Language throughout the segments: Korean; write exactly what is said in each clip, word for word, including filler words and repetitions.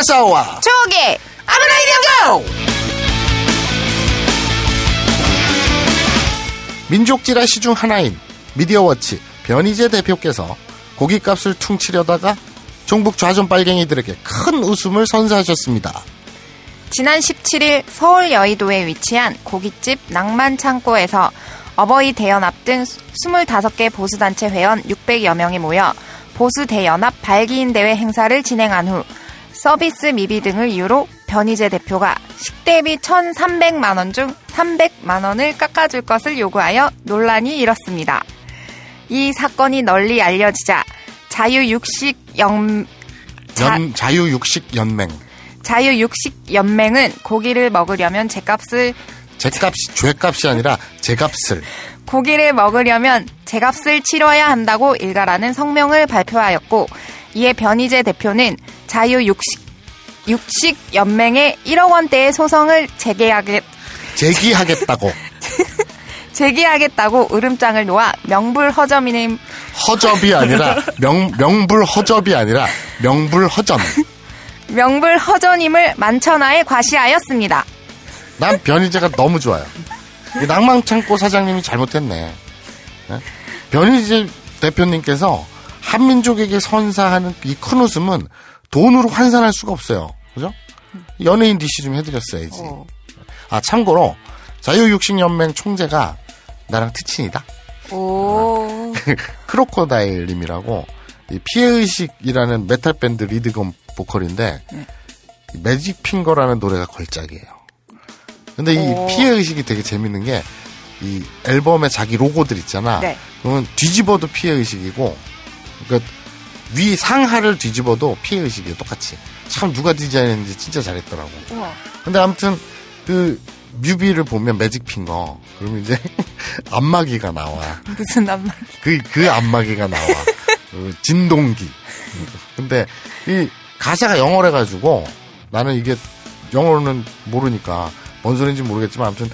아사와 저게 아브라이디언 고! 민족지라시 중 하나인 미디어워치 변희재 대표께서 고깃값을 퉁치려다가 종북 좌전 빨갱이들에게 큰 웃음을 선사하셨습니다. 지난 십칠 일 서울 여의도에 위치한 고깃집 낭만창고에서 어버이 대연합 등 이십오 개 보수단체 회원 육백여 명이 모여 보수 대연합 발기인 대회 행사를 진행한 후 서비스 미비 등을 이유로 변희재 대표가 식대비 천삼백만 원 중 삼백만 원을 깎아줄 것을 요구하여 논란이 일었습니다. 이 사건이 널리 알려지자 자유육식연... 자... 연... 자유육식연맹 자유육식연맹은 고기를 먹으려면 제값을 제값이 죄값이 아니라 제값을 고기를 먹으려면 제값을 치러야 한다고 일가라는 성명을 발표하였고, 이에 변희재 대표는 자유육식 육식 연맹에 일억 원대의 소송을 제기하겠 제기하겠다고 제기하겠다고 으름장을 놓아 명불허점이는 허접이 아니라 명 명불허접이 아니라 명불허전 명불허전임을 만천하에 과시하였습니다. 난 변희재가 너무 좋아요. 낭만창고 사장님이 잘못했네. 변희재 대표님께서 한민족에게 선사하는 이 큰 웃음은 돈으로 환산할 수가 없어요. 그죠? 연예인 디씨 좀 해드렸어야지. 어. 아, 참고로 자유육식연맹 총재가 나랑 특친이다. 오. 크로코다일님이라고 피해의식이라는 메탈밴드 리드건 보컬인데 네. 매직핑거라는 노래가 걸작이에요. 근데 오. 이 피해의식이 되게 재밌는 게 이 앨범에 자기 로고들 있잖아. 네. 그건 뒤집어도 피해의식이고, 그러니까 위 상하를 뒤집어도 피해의식이에요. 똑같이. 참 누가 디자인했는지 진짜 잘했더라고. 우와. 근데 아무튼 그 뮤비를 보면 매직핑거 그러면 이제 안마기가 나와. 무슨 안마기? 그, 그 안마기가 나와. 그 진동기. 근데 이 가사가 영어래가지고 나는 이게 영어로는 모르니까 뭔 소리인지 모르겠지만 아무튼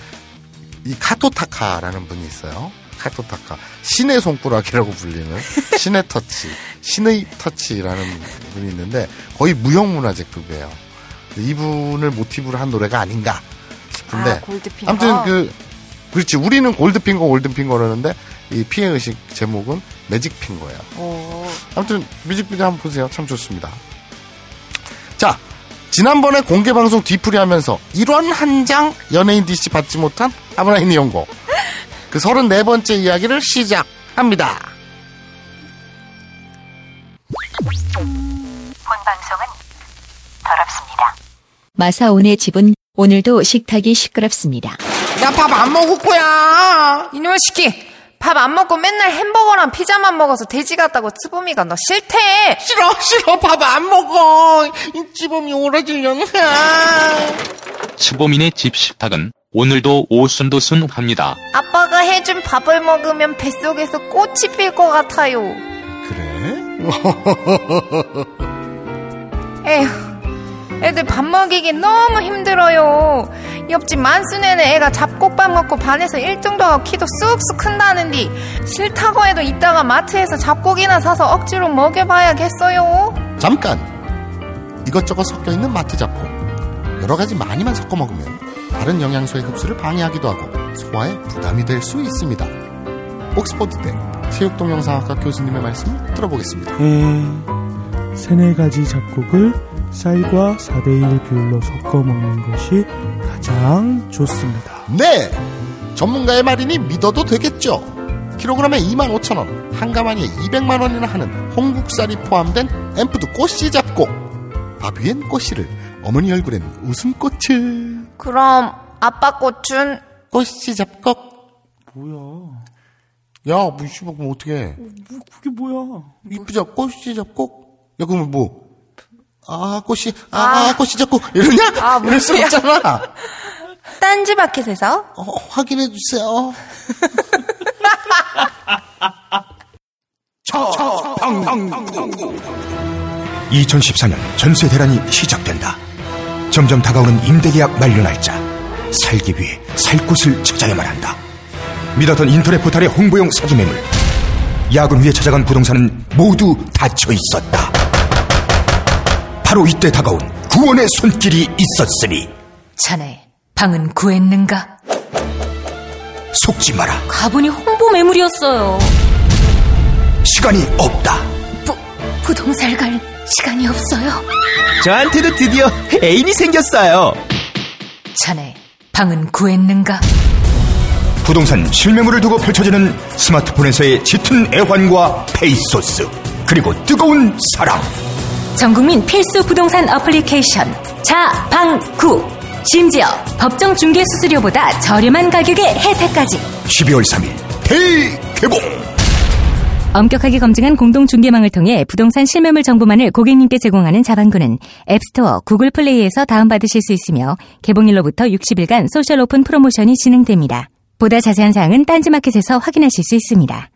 이 카토타카라는 분이 있어요. 카토타카. 신의 손가락이라고 불리는 신의 터치, 신의 터치라는 분이 있는데 거의 무형문화재급이에요. 이분을 모티브로 한 노래가 아닌가 싶은데. 아, 골드핑거. 아무튼 그, 그렇지. 우리는 골드핑거, 골든핑거라는데 이 피해의식 제목은 매직핑거예요. 오. 아무튼 뮤직비디오 한번 보세요. 참 좋습니다. 자. 지난번에 공개방송 뒤풀이 하면서 이런 한 장 연예인 디씨 받지 못한 아브라인 연고 그 서른네 번째 이야기를 시작합니다. 본 방송은 더럽습니다. 마사온의 집은 오늘도 식탁이 시끄럽습니다. 나 밥 안 먹을 거야. 이놈의 시키. 밥 안 먹고 맨날 햄버거랑 피자만 먹어서 돼지 같다고 츠보미가 너 싫대. 싫어 싫어 밥 안 먹어. 이 츠보미 오라질려나. 츠보미네 집 식탁은 오늘도 오순도순합니다. 아빠가 해준 밥을 먹으면 뱃속에서 꽃이 필 것 같아요. 그래? 에휴, 애들 밥 먹이기 너무 힘들어요. 옆집 만순에는 애가 잡곡밥 먹고 반에서 일 등도 하고 키도 쑥쑥 큰다는데 싫다고 해도 이따가 마트에서 잡곡이나 사서 억지로 먹여봐야겠어요. 잠깐! 이것저것 섞여있는 마트 잡곡, 여러가지 많이만 섞어 먹으면 다른 영양소의 흡수를 방해하기도 하고 소화에 부담이 될 수 있습니다. 옥스퍼드대 체육동영상학과 교수님의 말씀을 들어보겠습니다. 에... 세네가지 잡곡을 쌀과 사 대 일 비율로 섞어 먹는 것이 가장 좋습니다. 네! 전문가의 말이니 믿어도 되겠죠. 킬로그램에 이만 오천 원, 한 가마니에 이백만 원이나 하는 홍국살이 포함된 앰프드 꼬시 잡곡. 밥 위엔 꼬시를, 어머니 얼굴엔 웃음꽃을. 그럼 아빠 꽃은? 꼬시 잡곡. 뭐야? 야, 뭐 이씨 먹으면 어떡해? 뭐, 그게 뭐야? 이쁘죠? 꼬시 잡곡? 야, 그러면 뭐? 아, 꽃이, 아, 아, 꽃이 자꾸 이러냐? 아, 이럴 수 없잖아. 딴지 마켓에서 어, 확인해주세요. 이천십사 년 전세 대란이 시작된다. 점점 다가오는 임대계약 만료 날짜. 살기 위해 살 곳을 찾아야만 한다. 믿었던 인터넷 포털의 홍보용 사기 매물. 야근 후에 찾아간 부동산은 모두 닫혀 있었다. 바로 이때 다가온 구원의 손길이 있었으니 자네 방은 구했는가? 속지 마라. 가보니 홍보 매물이었어요. 시간이 없다. 부, 부동산 갈 시간이 없어요. 저한테도 드디어 애인이 생겼어요. 자네 방은 구했는가? 부동산 실매물을 두고 펼쳐지는 스마트폰에서의 짙은 애환과 페이소스, 그리고 뜨거운 사랑. 전국민 필수 부동산 어플리케이션 자방구. 심지어 법정 중개 수수료보다 저렴한 가격의 혜택까지. 십이월 삼일 대개봉. 엄격하게 검증한 공동 중개망을 통해 부동산 실매물 정보만을 고객님께 제공하는 자방구는 앱스토어, 구글 플레이에서 다운받으실 수 있으며 개봉일로부터 육십 일간 소셜 오픈 프로모션이 진행됩니다. 보다 자세한 사항은 딴지마켓에서 확인하실 수 있습니다.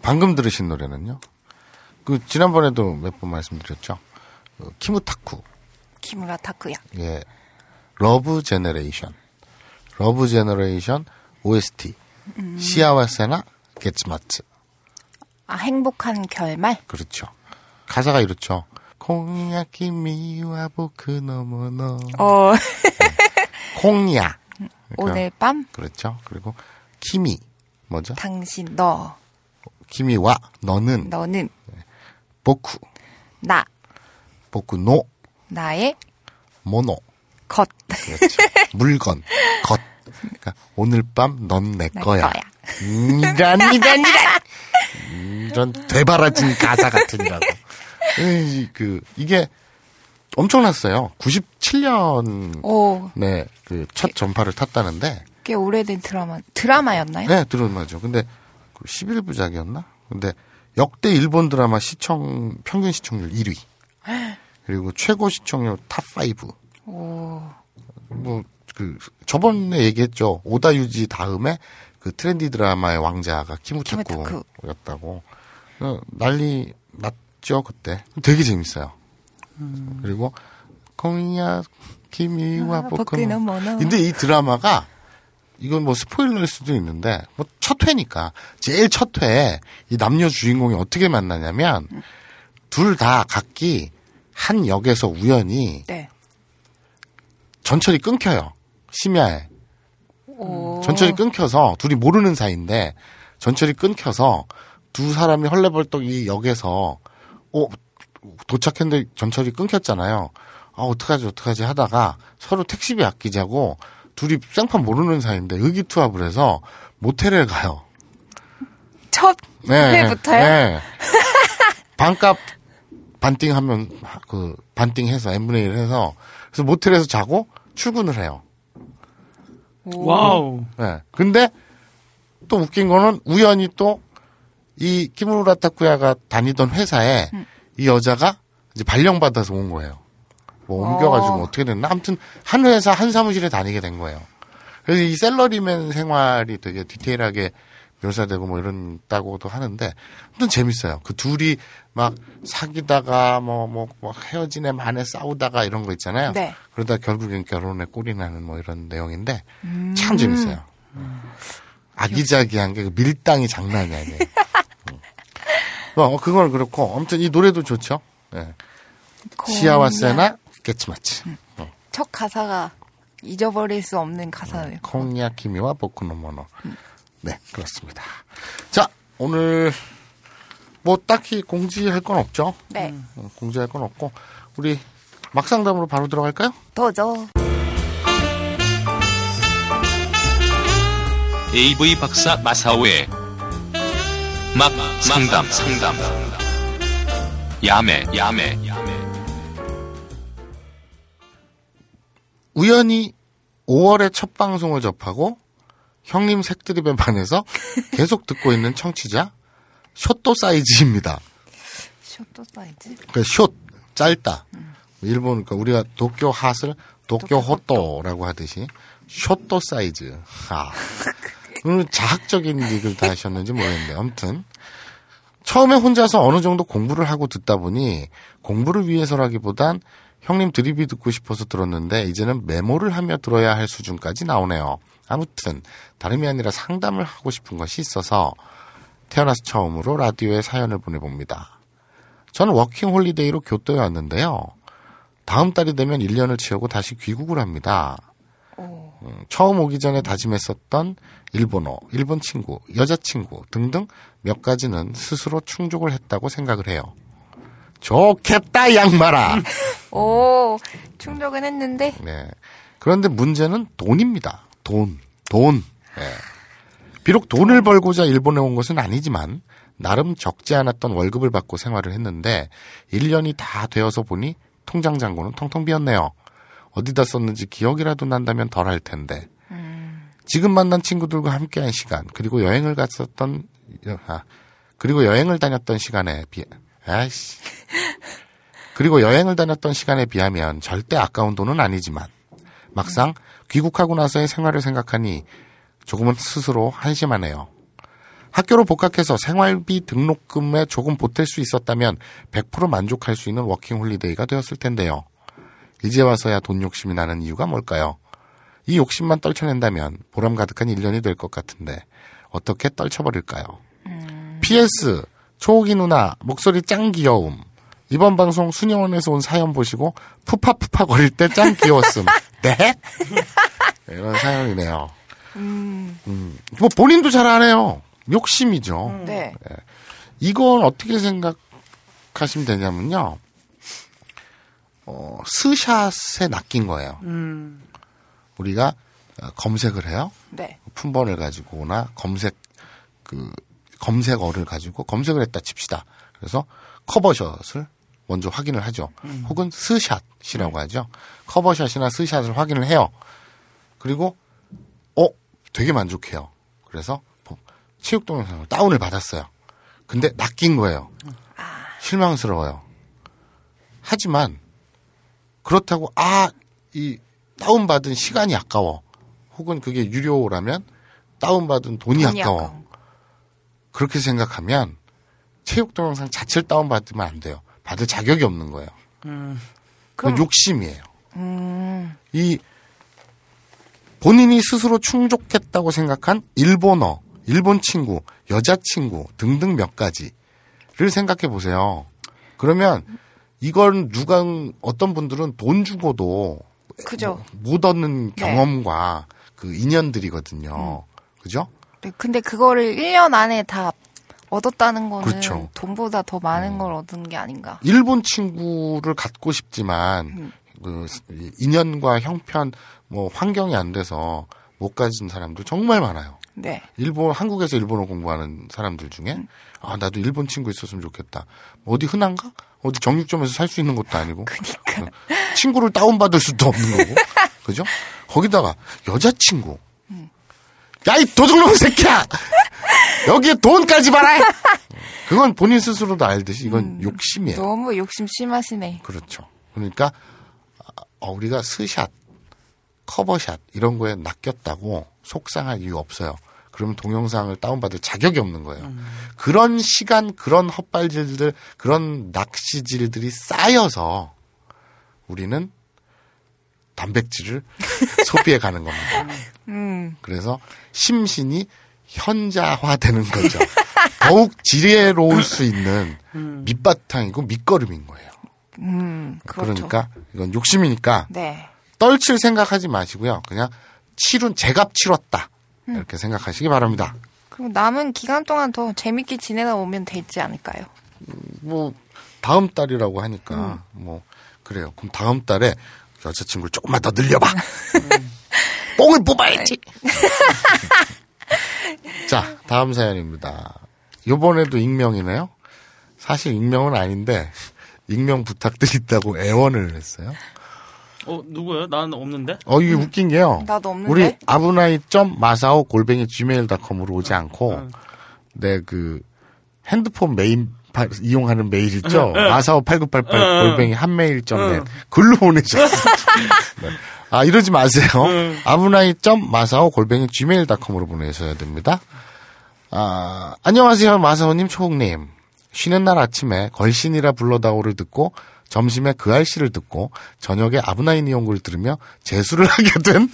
방금 들으신 노래는요. 그 지난번에도 몇 번 말씀드렸죠. 그 키무 타쿠. 키무라 타쿠야. 예. 러브 제너레이션. 러브 제너레이션 오에스티. 음. 시야와세나 게츠마츠. 아, 행복한 결말? 그렇죠. 가사가 이렇죠. 공야키 미와 보크 너머너. 어. 공야. 그러니까, 오늘 밤? 그렇죠. 그리고 키미. 뭐죠? 당신 너. 키미와 너는 너는 보쿠 나 보쿠노 나의 모노 것. 그렇죠. 물건 것. 그러니까 오늘 밤 넌 내 거야. 거야. 이런 이런 이런 이런 되바라진 가사 같은이라고. 그 이게 엄청났어요. 구십칠 년 네, 그 첫 전파를 탔다는데 꽤 오래된 드라마 드라마였나요? 네, 드라마죠. 근데 십일 부작이었나? 근데 역대 일본 드라마 시청 평균 시청률 일 위. 그리고 최고 시청률 탑 파이브. 오. 뭐 그 저번에 얘기했죠. 오다유지 다음에 그 트렌디 드라마의 왕자가 키무타쿠였다고. 난리 났죠, 그때. 되게 재밌어요. 음. 그리고 공야 키미와 보크노 모노. 근데 이 드라마가 이건 뭐 스포일러일 수도 있는데, 뭐 첫 회니까. 제일 첫 회에 이 남녀 주인공이 어떻게 만나냐면, 음. 둘 다 각기 한 역에서 우연히, 네. 전철이 끊겨요. 심야에. 오. 전철이 끊겨서, 둘이 모르는 사이인데, 전철이 끊겨서 두 사람이 헐레벌떡 이 역에서, 어, 도착했는데 전철이 끊겼잖아요. 아, 어떡하지, 어떡하지 하다가 서로 택시비 아끼자고, 둘이 생판 모르는 사이인데 의기투합을 해서 모텔에 가요. 첫 네, 회부터요? 네. 반값 반띵하면 그 반띵해서 엠분의 일 해서 그래서 모텔에서 자고 출근을 해요. 와우. 네. 근데 또 웃긴 거는 우연히 또 이 키무라 타쿠야가 다니던 회사에 음. 이 여자가 이제 발령받아서 온 거예요. 뭐 옮겨가지고 어. 어떻게 됐나? 아무튼 한 회사 한 사무실에 다니게 된 거예요. 그래서 이 셀러리맨 생활이 되게 디테일하게 묘사되고 뭐 이런다고도 하는데 아무튼 재밌어요. 그 둘이 막 사귀다가 뭐 뭐 뭐 헤어지네 만에 싸우다가 이런 거 있잖아요. 네. 그러다 결국엔 결혼에 꼴이 나는 뭐 이런 내용인데 음. 참 재밌어요. 음. 아기자기한 게 밀당이 장난이 아니에요. 어, 그걸 그렇고 아무튼 이 노래도 좋죠. 네. 시야와세나 게츠마츠. 음. 어. 첫 가사가 잊어버릴 수 없는 가사예요. 콩야 키미와 보쿠노모노. 네, 그렇습니다. 자, 오늘 뭐 딱히 공지할 건 없죠? 네. 음, 공지할 건 없고 우리 막상담으로 바로 들어갈까요? 도저. 에이브이 박사 마사오의 막상담 상담. 야매 야매 야매. 우연히 오월에 첫 방송을 접하고 형님 색드립에 반해서 계속 듣고 있는 청취자 쇼또 사이즈입니다. 쇼또 사이즈? 그 숏, 짧다. 음. 일본 그러니까 우리가 도쿄 핫을 도쿄 호또라고 하듯이 쇼또 사이즈. 아. 오늘 자학적인 얘기를 다 하셨는지 모르겠는데 아무튼 처음에 혼자서 어느 정도 공부를 하고 듣다 보니 공부를 위해서라기보단 형님 드립이 듣고 싶어서 들었는데 이제는 메모를 하며 들어야 할 수준까지 나오네요. 아무튼 다름이 아니라 상담을 하고 싶은 것이 있어서 태어나서 처음으로 라디오에 사연을 보내봅니다. 저는 워킹홀리데이로 교토에 왔는데요. 다음 달이 되면 일 년을 치우고 다시 귀국을 합니다. 오. 처음 오기 전에 다짐했었던 일본어, 일본 친구, 여자친구 등등 몇 가지는 스스로 충족을 했다고 생각을 해요. 좋겠다 양말아. 오, 충족은 했는데. 네. 그런데 문제는 돈입니다. 돈, 돈. 네. 비록 돈을 벌고자 일본에 온 것은 아니지만 나름 적지 않았던 월급을 받고 생활을 했는데 일 년이 다 되어서 보니 통장 잔고는 텅텅 비었네요. 어디다 썼는지 기억이라도 난다면 덜 할 텐데. 음. 지금 만난 친구들과 함께한 시간 그리고 여행을 갔었던 아, 그리고 여행을 다녔던 시간에 비해 아이씨. 그리고 여행을 다녔던 시간에 비하면 절대 아까운 돈은 아니지만 막상 귀국하고 나서의 생활을 생각하니 조금은 스스로 한심하네요. 학교로 복학해서 생활비 등록금에 조금 보탤 수 있었다면 백 퍼센트 만족할 수 있는 워킹홀리데이가 되었을 텐데요. 이제 와서야 돈 욕심이 나는 이유가 뭘까요? 이 욕심만 떨쳐낸다면 보람 가득한 일 년이 될 것 같은데 어떻게 떨쳐버릴까요? 음... 피에스 초호기 누나 목소리 짱 귀여움. 이번 방송 수녀원에서 온 사연 보시고 푸파푸파 거릴 때 짱 귀여웠음. 네? 이런 사연이네요. 음. 음. 뭐 본인도 잘 안 해요. 욕심이죠. 음. 네. 네. 이건 어떻게 생각하시면 되냐면요. 어, 스샷에 낚인 거예요. 음. 우리가 검색을 해요. 네. 품번을 가지고 오나 검색 그 검색어를 가지고 검색을 했다 칩시다. 그래서 커버샷을 먼저 확인을 하죠. 음. 혹은 스샷이라고 네. 하죠. 커버샷이나 스샷을 확인을 해요. 그리고 어? 되게 만족해요. 그래서 체육 동영상을 다운을 받았어요. 근데 낚인 거예요. 아. 실망스러워요. 하지만 그렇다고 아, 이 다운받은 시간이 아까워. 혹은 그게 유료라면 다운받은 돈이, 돈이 아까워. 아까워. 그렇게 생각하면 체육 동영상 자체를 다운받으면 안 돼요. 받을 자격이 없는 거예요. 음, 그건 욕심이에요. 음. 이 본인이 스스로 충족했다고 생각한 일본어, 일본 친구, 여자친구 등등 몇 가지를 생각해 보세요. 그러면 이건 누가 어떤 분들은 돈 주고도 그죠. 못 얻는 경험과 네. 그 인연들이거든요. 음. 그죠? 네, 근데 그거를 일 년 안에 다 얻었다는 거는 그렇죠. 돈보다 더 많은 음. 걸 얻은 게 아닌가. 일본 친구를 갖고 싶지만 음. 그 인연과 형편, 뭐 환경이 안 돼서 못 가진 사람들 정말 많아요. 네. 일본 한국에서 일본어 공부하는 사람들 중에 음. 아 나도 일본 친구 있었으면 좋겠다. 어디 흔한가? 어디 정육점에서 살 수 있는 것도 아니고. 그러니까 친구를 다운받을 수도 없는 거고. 그죠? 거기다가 여자친구. 음. 야, 이 도둑놈 새끼야! 여기에 돈까지 받아! 그건 본인 스스로도 알듯이 이건 음, 욕심이에요. 너무 욕심 심하시네. 그렇죠. 그러니까 어, 우리가 스샷, 커버샷 이런 거에 낚였다고 속상할 이유 없어요. 그러면 동영상을 다운받을 자격이 없는 거예요. 음. 그런 시간, 그런 헛발질들, 그런 낚시질들이 쌓여서 우리는 단백질을 소비해 가는 겁니다. 음. 그래서 심신이 현자화되는 거죠. 더욱 지혜로울 수 있는 음. 밑바탕이고 밑거름인 거예요. 음, 그렇죠. 그러니까 이건 욕심이니까 네. 떨칠 생각하지 마시고요. 그냥 치룬 제값 치렀다. 이렇게 생각하시기 바랍니다. 그럼 남은 기간 동안 더 재밌게 지내다 오면 되지 않을까요? 뭐 다음 달이라고 하니까 음. 뭐 그래요. 그럼 다음 달에 여자친구를 조금만 더 늘려봐. 음. 뽕을 뽑아야지. 자, 다음 사연입니다. 이번에도 익명이네요. 사실 익명은 아닌데 익명 부탁드린다고 애원을 했어요. 어, 누구예요? 난 없는데? 어, 이게 음. 웃긴 게요. 나도 없는데? 우리 아브나이 점 마사오 골뱅이 지메일 닷컴으로 오지 않고, 음. 내 그, 핸드폰 메인, 바, 이용하는 메일 있죠? 음. 마사오 팔구팔팔 골뱅이 핫메일 닷 넷. 글로 보내셨어요. 네. 아, 이러지 마세요. 음. 아브나이 점 마사오 골뱅이 지메일 닷컴으로 보내셔야 됩니다. 아, 안녕하세요. 마사오님, 초옥님. 쉬는 날 아침에 걸신이라 불러다오를 듣고, 점심에 그 알씨를 듣고 저녁에 아브나이 니온고를 들으며 재수를 하게 된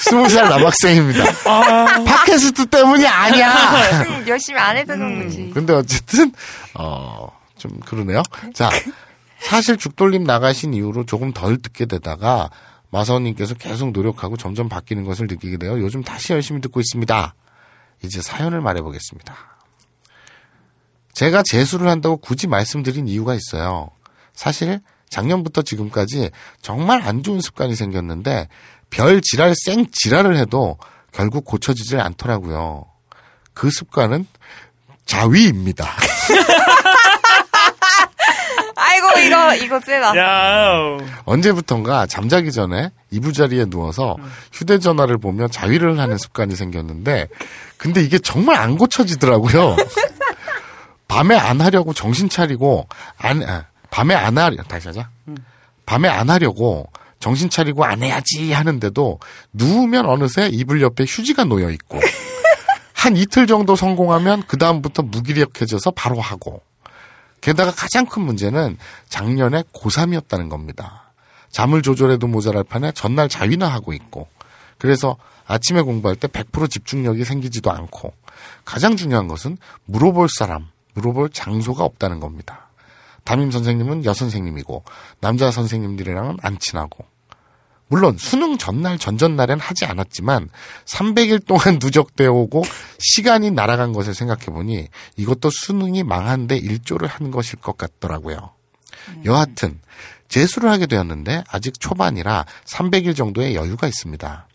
스무 살 남학생입니다. 아~ 팟캐스트 때문이 아니야. 열심히 안 해도 그런 거지. 음, 근데 어쨌든 어, 좀 그러네요. 자, 사실 죽돌림 나가신 이후로 조금 덜 듣게 되다가 마사오님께서 계속 노력하고 점점 바뀌는 것을 느끼게 되어 요즘 다시 열심히 듣고 있습니다. 이제 사연을 말해보겠습니다. 제가 재수를 한다고 굳이 말씀드린 이유가 있어요. 사실 작년부터 지금까지 정말 안 좋은 습관이 생겼는데 별 지랄 생 지랄을 해도 결국 고쳐지질 않더라고요. 그 습관은 자위입니다. 아이고 이거 이거 세다. 언제부턴가 잠자기 전에 이부자리에 누워서 휴대전화를 보며 자위를 하는 습관이 생겼는데 근데 이게 정말 안 고쳐지더라고요. 밤에 안 하려고 정신 차리고 안... 밤에 안 하려, 다시 하자. 음. 밤에 안 하려고 정신 차리고 안 해야지 하는데도 누우면 어느새 이불 옆에 휴지가 놓여 있고 한 이틀 정도 성공하면 그다음부터 무기력해져서 바로 하고 게다가 가장 큰 문제는 작년에 고삼이었다는 겁니다. 잠을 조절해도 모자랄 판에 전날 자위나 하고 있고 그래서 아침에 공부할 때 백 퍼센트 집중력이 생기지도 않고 가장 중요한 것은 물어볼 사람, 물어볼 장소가 없다는 겁니다. 담임 선생님은 여선생님이고 남자 선생님들이랑은 안 친하고 물론 수능 전날 전전날엔 하지 않았지만 삼백 일 동안 누적되어 오고 시간이 날아간 것을 생각해보니 이것도 수능이 망한 데 일조를 한 것일 것 같더라고요. 음. 여하튼 재수를 하게 되었는데 아직 초반이라 삼백 일 정도의 여유가 있습니다.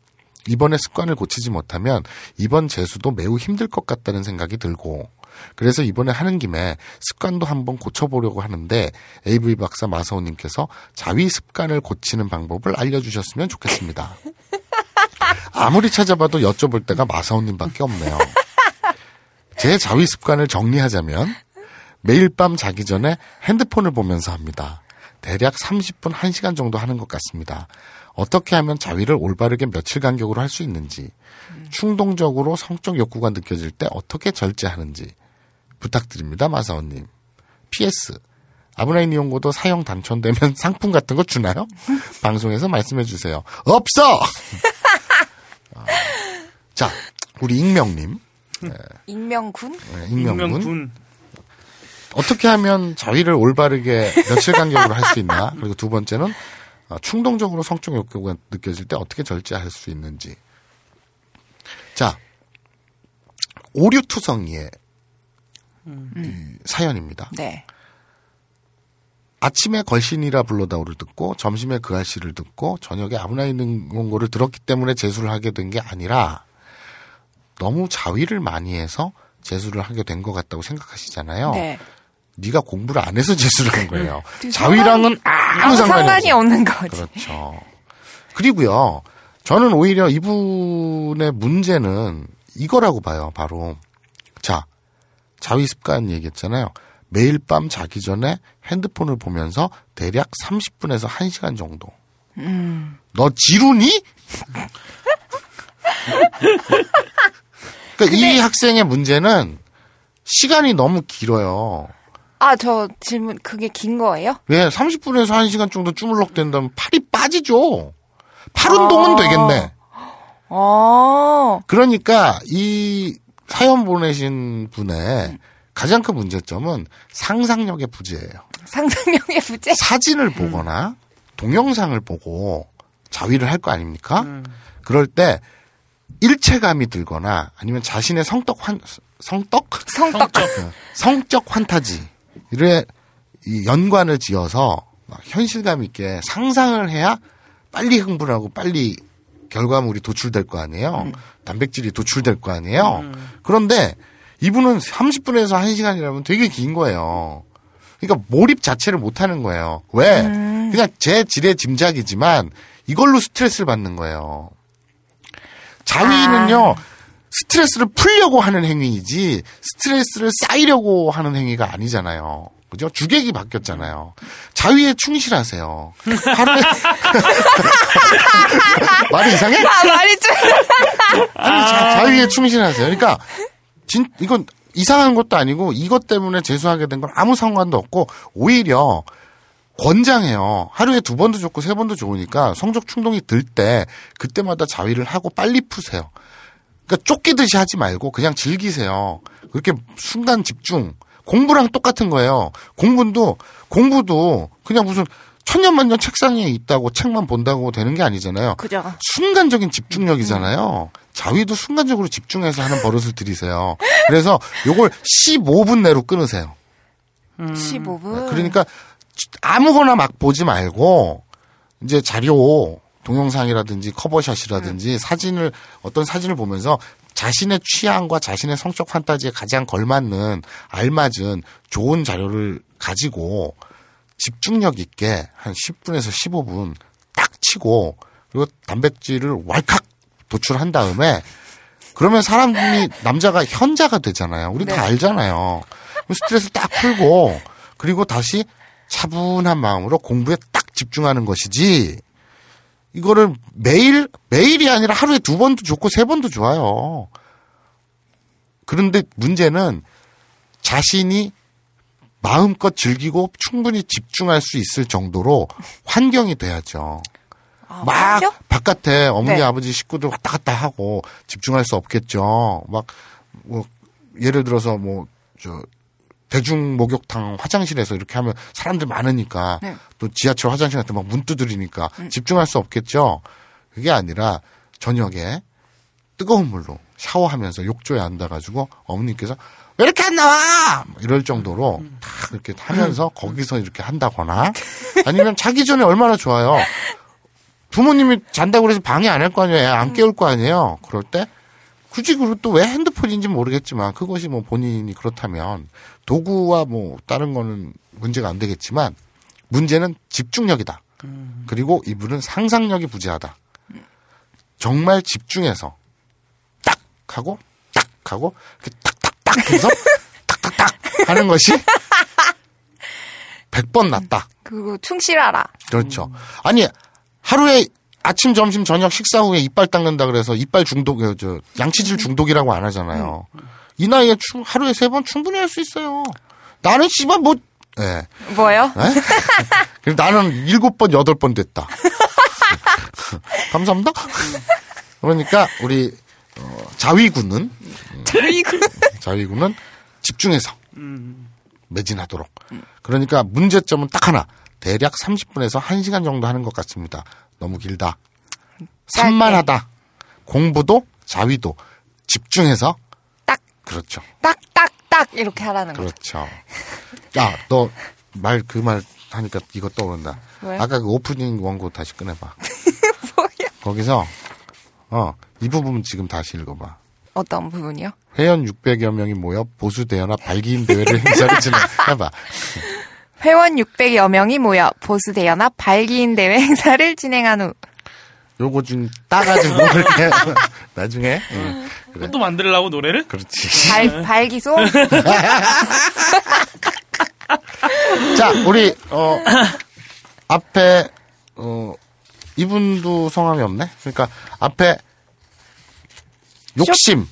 이번에 습관을 고치지 못하면 이번 재수도 매우 힘들 것 같다는 생각이 들고 그래서 이번에 하는 김에 습관도 한번 고쳐보려고 하는데 에이브이 박사 마사오님께서 자위 습관을 고치는 방법을 알려주셨으면 좋겠습니다. 아무리 찾아봐도 여쭤볼 데가 마사오님밖에 없네요. 제 자위 습관을 정리하자면 매일 밤 자기 전에 핸드폰을 보면서 합니다. 대략 삼십 분, 한 시간 정도 하는 것 같습니다. 어떻게 하면 자위를 올바르게 며칠 간격으로 할 수 있는지, 충동적으로 성적 욕구가 느껴질 때 어떻게 절제하는지 부탁드립니다, 마사오님. 피에스. 아브나인 이용고도 사형 당첨되면 상품 같은 거 주나요? 방송에서 말씀해 주세요. 없어! 자, 우리 익명님. 익명군? 네, 익명군. 익명군. 어떻게 하면 자위를 올바르게 며칠 간격으로 할 수 있나? 그리고 두 번째는 충동적으로 성적 욕구가 느껴질 때 어떻게 절제할 수 있는지. 자, 오류투성이의 음. 사연입니다. 네. 아침에 걸신이라 불러다오를 듣고 점심에 그 알씨를 듣고 저녁에 아브나이 농고를 들었기 때문에 재수를 하게 된 게 아니라 너무 자위를 많이 해서 재수를 하게 된 것 같다고 생각하시잖아요. 네. 네가 공부를 안 해서 재수를 한 거예요. 자위랑은 아무 상관이, 상관이 없는 거지. 그렇죠. 그리고요. 저는 오히려 이분의 문제는 이거라고 봐요. 바로 자, 자위 습관 얘기했잖아요. 매일 밤 자기 전에 핸드폰을 보면서 대략 삼십 분에서 한 시간 정도. 음. 너 지루니? 그러니까 근데... 이 학생의 문제는 시간이 너무 길어요. 아, 저 질문 그게 긴 거예요? 예, 삼십 분에서 한 시간 정도 주물럭 된다면 팔이 빠지죠. 팔 운동은 아... 되겠네. 아. 그러니까 이 사연 보내신 분의 가장 큰 문제점은 상상력의 부재예요. 상상력의 부재? 사진을 보거나 음. 동영상을 보고 자위를 할 거 아닙니까? 음. 그럴 때 일체감이 들거나 아니면 자신의 성덕 환 성덕 성덕 성적 환타지를 연관을 지어서 막 현실감 있게 상상을 해야 빨리 흥분하고 빨리 결과물이 도출될 거 아니에요. 음. 단백질이 도출될 거 아니에요. 음. 그런데 이분은 삼십 분에서 한 시간이라면 되게 긴 거예요. 그러니까 몰입 자체를 못하는 거예요. 왜? 음. 그냥 제 지레 짐작이지만 이걸로 스트레스를 받는 거예요. 자위는요. 아. 스트레스를 풀려고 하는 행위이지 스트레스를 쌓이려고 하는 행위가 아니잖아요. 그죠? 주객이 바뀌었잖아요. 자위에 충실하세요. 하루에 말이 이상해? 아, 말이 좀 아니, 자, 자위에 충실하세요. 그러니까 진 이건 이상한 것도 아니고 이것 때문에 재수하게 된 건 아무 상관도 없고 오히려 권장해요. 하루에 두 번도 좋고 세 번도 좋으니까 성적 충동이 들 때 그때마다 자위를 하고 빨리 푸세요. 그러니까 쫓기듯이 하지 말고 그냥 즐기세요. 그렇게 순간 집중. 공부랑 똑같은 거예요. 공부도 공부도 그냥 무슨 천년만년 책상에 있다고 책만 본다고 되는 게 아니잖아요. 그죠. 순간적인 집중력이잖아요. 음. 자위도 순간적으로 집중해서 하는 버릇을 들이세요. 그래서 요걸 십오 분 내로 끊으세요. 음. 십오 분? 그러니까 아무거나 막 보지 말고 이제 자료, 동영상이라든지 커버샷이라든지 음. 사진을 어떤 사진을 보면서 자신의 취향과 자신의 성적 판타지에 가장 걸맞는 알맞은 좋은 자료를 가지고 집중력 있게 한 십 분에서 십오 분 딱 치고 그리고 단백질을 왈칵 도출한 다음에 그러면 사람이 남자가 현자가 되잖아요. 우리 네. 다 알잖아요. 스트레스 딱 풀고 그리고 다시 차분한 마음으로 공부에 딱 집중하는 것이지 이거를 매일 매일이 아니라 하루에 두 번도 좋고 세 번도 좋아요. 그런데 문제는 자신이 마음껏 즐기고 충분히 집중할 수 있을 정도로 환경이 돼야죠. 아, 막 환경? 바깥에 어머니 네. 아버지 식구들 왔다 갔다 하고 집중할 수 없겠죠. 막 뭐 예를 들어서 뭐 저 대중 목욕탕 화장실에서 이렇게 하면 사람들 많으니까 네. 또 지하철 화장실 같은 막 문 두드리니까 음. 집중할 수 없겠죠. 그게 아니라 저녁에 뜨거운 물로 샤워하면서 욕조에 앉아가지고 어머님께서 왜 이렇게 안 나와! 이럴 정도로 다 이렇게 하면서 거기서 이렇게 한다거나 아니면 자기 전에 얼마나 좋아요. 부모님이 잔다고 해서 방해 안 할 거 아니에요. 안 깨울 거 아니에요. 그럴 때 굳이 그리고 또 왜 핸드폰인지 모르겠지만 그것이 뭐 본인이 그렇다면 도구와 뭐 다른 거는 문제가 안 되겠지만 문제는 집중력이다. 그리고 이분은 상상력이 부재하다. 정말 집중해서 딱 하고 딱 하고 이렇게 딱 해서 탁탁탁 하는 것이 백 번 낫다. 그거 충실하라. 그렇죠. 아니 하루에 아침, 점심, 저녁 식사 후에 이빨 닦는다 그래서 이빨 중독, 저 양치질 중독이라고 안 하잖아요. 이 나이에 추, 하루에 세 번 충분히 할 수 있어요. 나는 씨발 뭐, 예. 네. 뭐요? 네? 나는 일곱 번, 여덟 번 됐다. 감사합니다. 그러니까 우리. 어, 자위군은 자위군 자위군은 집중해서 음. 매진하도록. 음. 그러니까 문제점은 딱 하나. 대략 삼십 분에서 한 시간 정도 하는 것 같습니다. 너무 길다. 산만하다. 공부도 자위도 집중해서 딱 그렇죠. 딱딱딱 이렇게 하라는 거죠. 그렇죠. 야, 너 말 그 말 하니까 이거 떠오른다. 왜? 아까 그 오프닝 원고 다시 꺼내 봐. 뭐야? 거기서 어, 이 부분 지금 다시 읽어봐. 어떤 부분이요? 회원 육백여 명이 모여 보수대회나 발기인 대회를 행사를 진행해봐. 회원 육백여 명이 모여 보수대회나 발기인 대회 행사를 진행한 후. 요거 좀 따가지고 노래 나중에. 응, 그래. 또 만들려고 노래를? 그렇지. 발, 발기소? 자, 우리, 어, 앞에, 어, 이분도 성함이 없네. 그러니까 앞에 욕심, 쇼...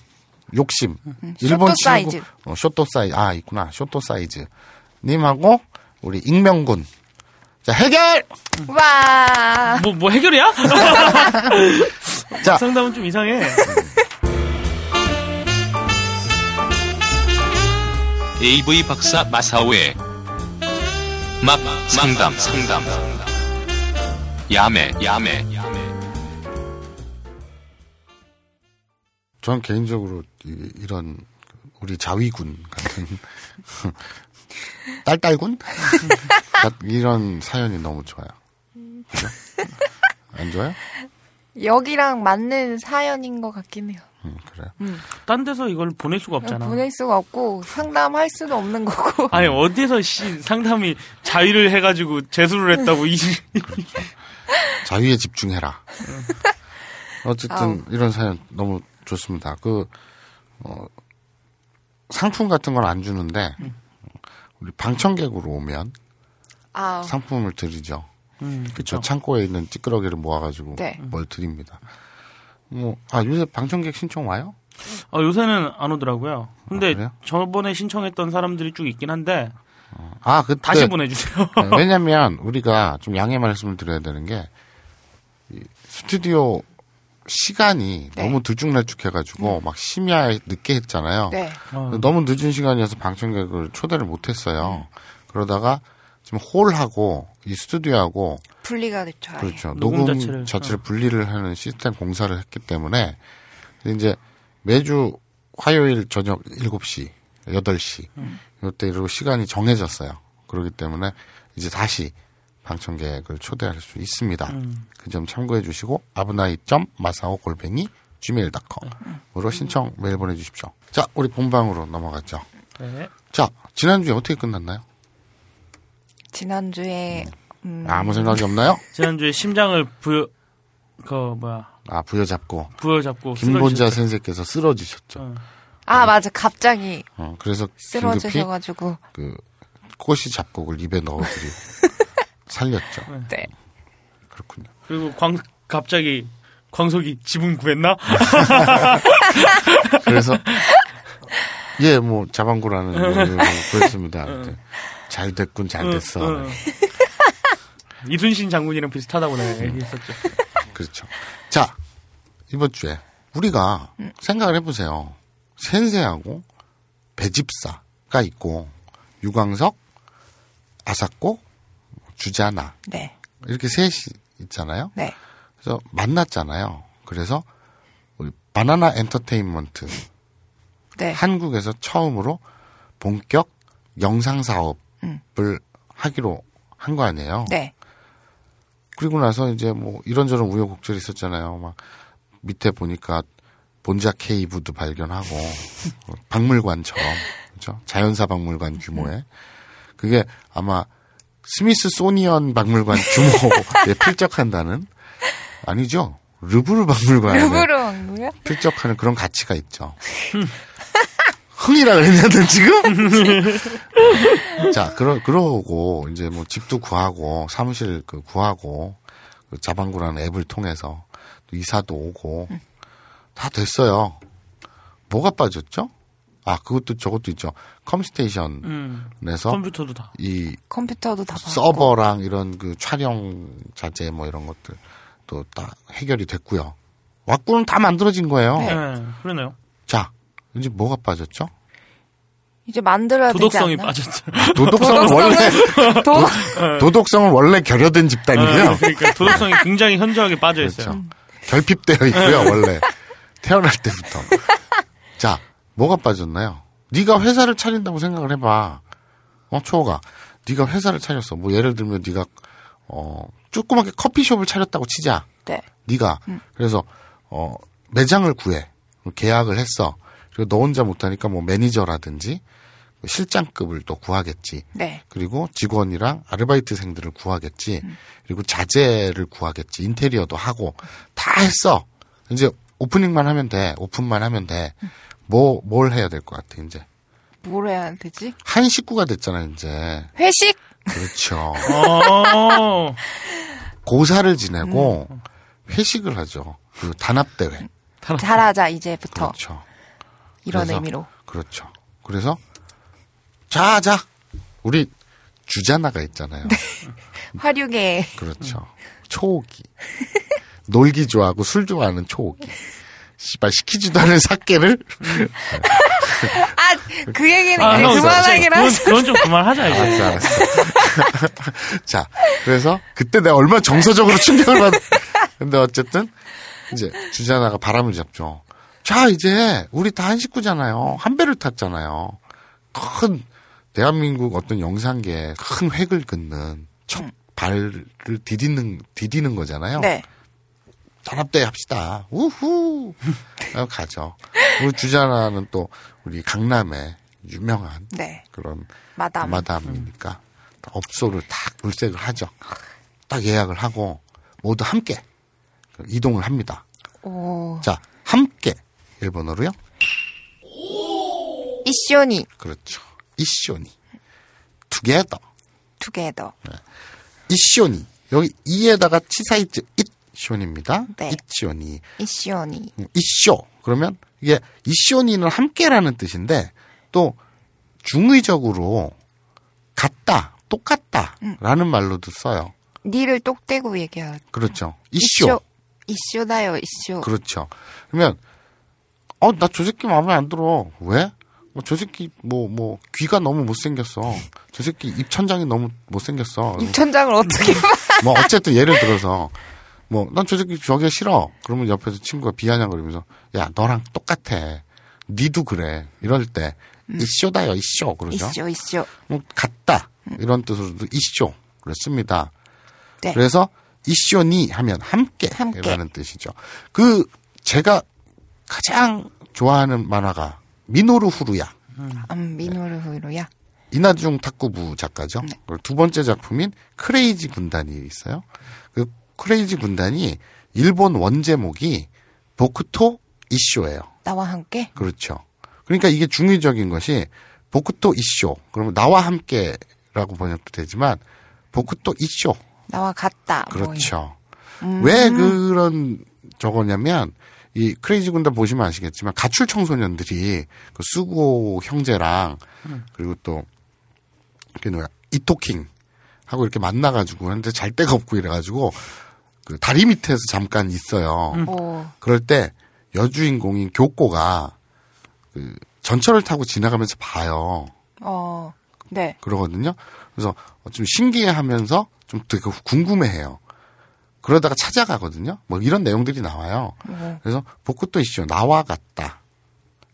욕심. 응. 일본 친구 사이즈. 어, 쇼토 사이즈. 아 있구나. 쇼토 사이즈 님하고 우리 익명군. 자 해결. 와. 뭐 뭐 해결이야? 자 상담은 좀 이상해. 에이브이 박사 마사오의 막 상담 상담 야매 야매 야매. 전 개인적으로 이런 우리 자위군 같은 딸딸군 이런 사연이 너무 좋아요. 그죠? 안 좋아요? 여기랑 맞는 사연인 것 같긴 해요. 음, 그래요. 음. 딴 데서 이걸 보낼 수가 없잖아. 보낼 수가 없고 상담할 수도 없는 거고. 아니 어디서 씨 상담이 자위를 해가지고 재수를 했다고 이. 그렇죠. 자위에 집중해라. 어쨌든 아우. 이런 사연 너무 좋습니다. 그 어, 상품 같은 건 안 주는데 음. 우리 방청객으로 오면 아우. 상품을 드리죠. 음, 그렇죠. 창고에 있는 찌끄러기를 모아가지고 네. 뭘 드립니다. 뭐, 아, 요새 방청객 신청 와요? 어, 요새는 안 오더라고요. 근데 아, 저번에 신청했던 사람들이 쭉 있긴 한데, 아, 그때, 다시 보내주세요. 네, 왜냐면 우리가 좀 양해 말씀을 드려야 되는 게, 이 스튜디오 시간이 네. 너무 들쭉날쭉해가지고 음. 막 심야에 늦게 했잖아요. 네. 어. 너무 늦은 시간이어서 방청객을 초대를 못했어요. 음. 그러다가 지금 홀하고 이 스튜디오하고 분리가 됐죠. 그렇죠. 녹음 자체를, 자체를 어. 분리를 하는 시스템 공사를 했기 때문에 이제 매주 화요일 저녁 일곱 시, 여덟 시 음. 이때 이러고 시간이 정해졌어요. 그렇기 때문에 이제 다시 방청객을 초대할 수 있습니다. 음. 그 점 참고해 주시고 아브나이 점 마사오 골뱅이 지메일 닷컴으로 신청 메일 보내주십시오. 자, 우리 본방으로 넘어갔죠. 네. 자, 지난주에 어떻게 끝났나요? 지난주에 음. 아무 생각이 없나요? 지난주에 심장을 부여 그 뭐야? 아 부여잡고 부여잡고 김본자 선생께서 쓰러지셨죠. 어. 아 어. 맞아 갑자기. 어 그래서 쓰러지셔가지고 그 꼬시 잡곡을 입에 넣어드리고 살렸죠. 네 그렇군요. 그리고 광 갑자기 광석이 지분 구했나? 그래서 예 뭐 자방구라는 뭐, 그랬습니다. 네. 잘 됐군, 잘 됐어. 응, 응. 이순신 장군이랑 비슷하다고 내가 응. 얘기했었죠. 그렇죠. 자, 이번 주에 우리가 응. 생각을 해보세요. 센세하고 배집사가 있고 유광석, 아사코, 주자나 네. 이렇게 셋이 있잖아요. 네. 그래서 만났잖아요. 그래서 우리 바나나 엔터테인먼트 네. 한국에서 처음으로 본격 영상 사업 을 하기로 한 거 아니에요. 네. 그리고 나서 이제 뭐 이런저런 우여곡절이 있었잖아요. 막 밑에 보니까 본자 K부도 발견하고 박물관처럼 그렇죠? 자연사 박물관 규모에 그게 아마 스미스 소니언 박물관 규모에 필적한다는 아니죠? 르브르 박물관에 르브르 필적하는 그런 가치가 있죠. 흥이라 그랬냐든 지금? 자, 그러, 그러고, 이제 뭐 집도 구하고, 사무실 그 구하고, 그 자방구라는 앱을 통해서 또 이사도 오고, 응. 다 됐어요. 뭐가 빠졌죠? 아, 그것도 저것도 있죠. 컴스테이션에서. 응. 컴퓨터도 다. 이. 컴퓨터도 다. 서버랑 받고. 이런 그 촬영 자재 뭐 이런 것들 또 다 해결이 됐고요. 왁구는 다 만들어진 거예요. 네, 네 그러네요. 자. 이제 뭐가 빠졌죠? 이제 만들어야 도덕성이 되지 않나? 빠졌죠. 아, 도덕성은, 도덕성은 원래 도덕... 도덕성은 원래 결여된 집단이고요. 그러니까 도덕성이 굉장히 현저하게 빠져 있어요. 그렇죠. 결핍되어 있고요. 원래 태어날 때부터. 자, 뭐가 빠졌나요? 네가 회사를 차린다고 생각을 해봐. 어, 초호가 네가 회사를 차렸어. 뭐 예를 들면 네가 어 조그맣게 커피숍을 차렸다고 치자. 네. 네가 음. 그래서 어 매장을 구해 계약을 했어. 그리고 너 혼자 못하니까 뭐 매니저라든지 실장급을 또 구하겠지. 네. 그리고 직원이랑 아르바이트생들을 구하겠지. 음. 그리고 자재를 구하겠지. 인테리어도 하고 다 했어. 이제 오프닝만 하면 돼. 오픈만 하면 돼. 음. 뭐, 뭘 해야 될 것 같아 이제? 뭘 해야 되지? 한 식구가 됐잖아 이제. 회식? 그렇죠. 고사를 지내고 음. 회식을 하죠. 그리고 단합대회. 잘하자 이제부터. 그렇죠. 이런 그래서, 의미로. 그렇죠. 그래서 자자 우리 주자나가 있잖아요. 네. 화류계. 그렇죠. 초오기. 놀기 좋아하고 술 좋아하는 초오기. 씨발 시키지도 않은 사케를. 아, 그 얘기는 아, 그만하긴 하자. 그건 좀 그만하자 이제. 알았어, 알았어. 자, 그래서 그때 내가 얼마나 정서적으로 충격을 받. 근데 어쨌든 이제 주자나가 바람을 잡죠. 자, 이제 우리 다 한 식구잖아요. 한 배를 탔잖아요. 큰 대한민국 어떤 영상계에 큰 획을 긋는 첫 발을 디디는 디디는 거잖아요. 네. 단합대회 합시다. 우후. 가죠. 우리 주자나는 또 우리 강남의 유명한 네. 그런 마담. 마담이니까 업소를 딱 물색을 하죠. 딱 예약을 하고 모두 함께 이동을 합니다. 오. 자, 함께 일본어로요. 이쇼니. 그렇죠. 이쇼니. 투게더. 투게더. 네. 이쇼니. 여기 이에다가 치사이즈 잇. 쇼니입니다. 네. 이쇼니. 이쇼니. 이쇼. 그러면 이게 이쇼니는 함께라는 뜻인데 또 중의적으로 같다, 똑같다라는 음. 말로도 써요. 니를 똑대고 얘기하죠. 그렇죠. 이쇼. 이쇼다요, 이쇼. 그렇죠. 그러면 어, 나 저 새끼 마음에 안 들어. 왜? 뭐 저 새끼 뭐뭐 뭐 귀가 너무 못생겼어. 저 새끼 입천장이 너무 못생겼어. 입천장을 어떻게 봐? 뭐 어쨌든 예를 들어서. 뭐, 난 저 새끼 저게 싫어. 그러면 옆에서 친구가 비아냥거리면서, 야, 너랑 똑같아. 니도 그래. 이럴 때, 음. 이쇼다요, 이쇼. 그러죠. 이쇼, 이쇼. 뭐, 같다. 음. 이런 뜻으로도 이쇼. 그렇습니다. 네. 그래서, 이쇼니 하면 함께. 함께. 라는 뜻이죠. 그, 제가 가장 좋아하는 만화가, 미노르 후루야. 음, 미노르 후루야. 네. 이나중 탁구부 작가죠. 네. 두 번째 작품인 크레이지 군단이 있어요. 그, 크레이지 군단이 일본 원제목이 보쿠토 이쇼예요. 나와 함께? 그렇죠. 그러니까 이게 중의적인 것이 보쿠토 이쇼. 그러면 나와 함께라고 번역도 되지만 보쿠토 이쇼. 나와 같다. 그렇죠. 음. 왜 그런 저거냐면 이 크레이지 군단 보시면 아시겠지만 가출 청소년들이 그 수고 형제랑 음. 그리고 또 그게 뭐야 이토킹 하고 이렇게 만나가지고 하는데 잘 데가 없고 이래가지고 그 다리 밑에서 잠깐 있어요. 음. 그럴 때 여주인공인 교꼬가 그 전철을 타고 지나가면서 봐요. 어, 네. 그러거든요. 그래서 좀 신기해하면서 좀 되게 궁금해해요. 그러다가 찾아가거든요. 뭐 이런 내용들이 나와요. 음. 그래서 보쿠토 이쇼 나와 같다.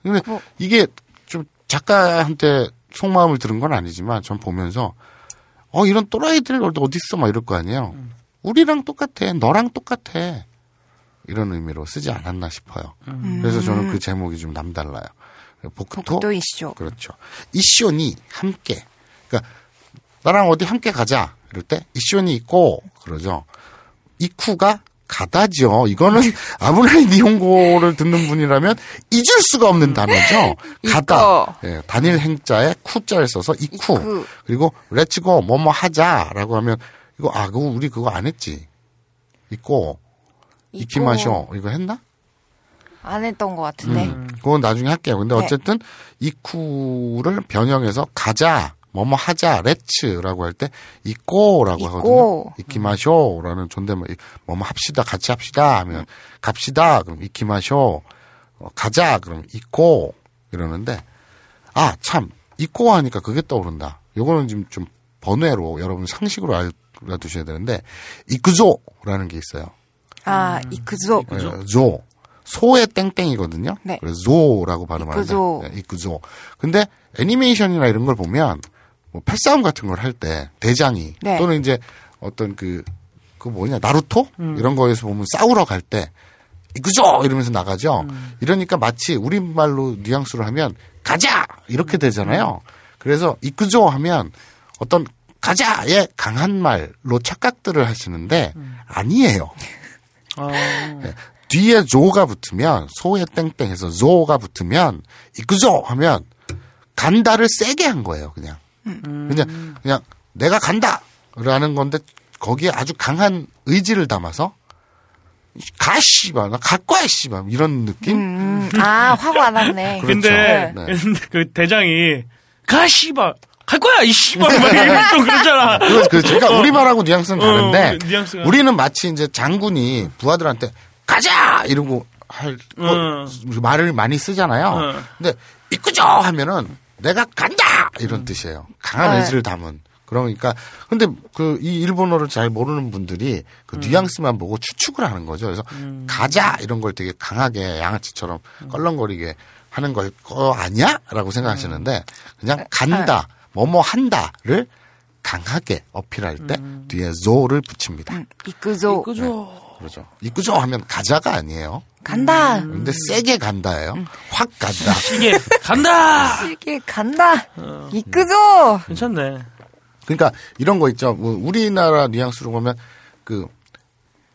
근데 뭐. 이게 좀 작가한테 속마음을 들은 건 아니지만 전 보면서 어 이런 또라이들 어딨어 막 이럴 거 아니에요. 음. 우리랑 똑같아. 너랑 똑같아. 이런 의미로 쓰지 않았나 싶어요. 음. 그래서 저는 그 제목이 좀 남달라요. 보쿠토, 보쿠토 이쇼. 그렇죠. 이쇼니 함께. 그러니까 나랑 어디 함께 가자. 이럴 때 이쇼니 있고 그러죠. 이쿠가 가다죠. 이거는 아무리 니혼고를 듣는 분이라면 잊을 수가 없는 단어죠. 가다. 예, 단일 행자에 쿠자를 써서 이쿠. 이쿠. 그리고 렛츠고 뭐뭐 하자라고 하면 이거 아 그거 우리 그거 안 했지. 있고 이키마쇼 이거 했나? 안 했던 것 같은데. 음, 그건 나중에 할게요. 근데 네. 어쨌든 이쿠를 변형해서 가자, 뭐뭐 하자, 렛츠라고 할 때 이꼬라고 하거든요. 이키마쇼라는 존댓말. 뭐뭐 합시다, 같이 합시다 하면 갑시다. 그럼 이키마쇼. 가자. 그럼 이꼬 이러는데 아 참 이꼬 하니까 그게 떠오른다. 요거는 지금 좀 번외로 여러분 상식으로 알. 두셔야 되는데 이쿠조라는 게 있어요. 아, 이쿠조. 네, 조. 소의 땡땡이거든요. 네. 그래서 조라고 발음하는데. 이쿠조. 네, 이쿠조. 근데 애니메이션이나 이런 걸 보면 뭐 팔싸움 같은 걸 할 때 대장이 네. 또는 이제 어떤 그 그 뭐냐 나루토 음. 이런 거에서 보면 싸우러 갈 때 이쿠조 이러면서 나가죠. 음. 이러니까 마치 우리말로 뉘앙스로 하면 가자 이렇게 되잖아요. 음. 그래서 이쿠조 하면 어떤 가자의 강한 말로 착각들을 하시는데 음. 아니에요. 어. 네. 뒤에 조가 붙으면 소의 땡땡에서 조가 붙으면 이쿠조 하면 간다를 세게 한 거예요. 그냥 음. 그냥 그냥 내가 간다라는 건데 거기에 아주 강한 의지를 담아서 가 씨발, 나 갖고 와 씨발 이런 느낌. 음, 아, 화가 와닿네. 그런데 그렇죠. 네. 그 대장이 가 씨발. 할 거야, 이 씨발. 좀 그렇잖아. 그렇죠. 그러니까 어. 우리말하고 뉘앙스는 다른데, 어, 우리는 마치 이제 장군이 부하들한테 가자! 이러고 할, 어. 말을 많이 쓰잖아요. 어. 근데, 이끄죠! 하면은 내가 간다! 이런 뜻이에요. 강한 네. 의지를 담은. 그러니까, 근데 그, 이 일본어를 잘 모르는 분들이 그 음. 뉘앙스만 보고 추측을 하는 거죠. 그래서 음. 가자! 이런 걸 되게 강하게 양아치처럼 껄렁거리게 하는 걸 거 아니야? 라고 생각하시는데, 그냥 간다. 뭐뭐 한다를 강하게 어필할 때 음. 뒤에 조를 붙입니다. 음, 이끄조. 이끄조. 네, 그렇죠. 이끄조 하면 가자가 아니에요. 간다. 음. 근데 세게 간다예요. 음. 확 간다. 시계 간다. 시계 간다. 어. 이끄조. 괜찮네. 그러니까 이런 거 있죠. 뭐 우리나라 뉘앙스로 보면 그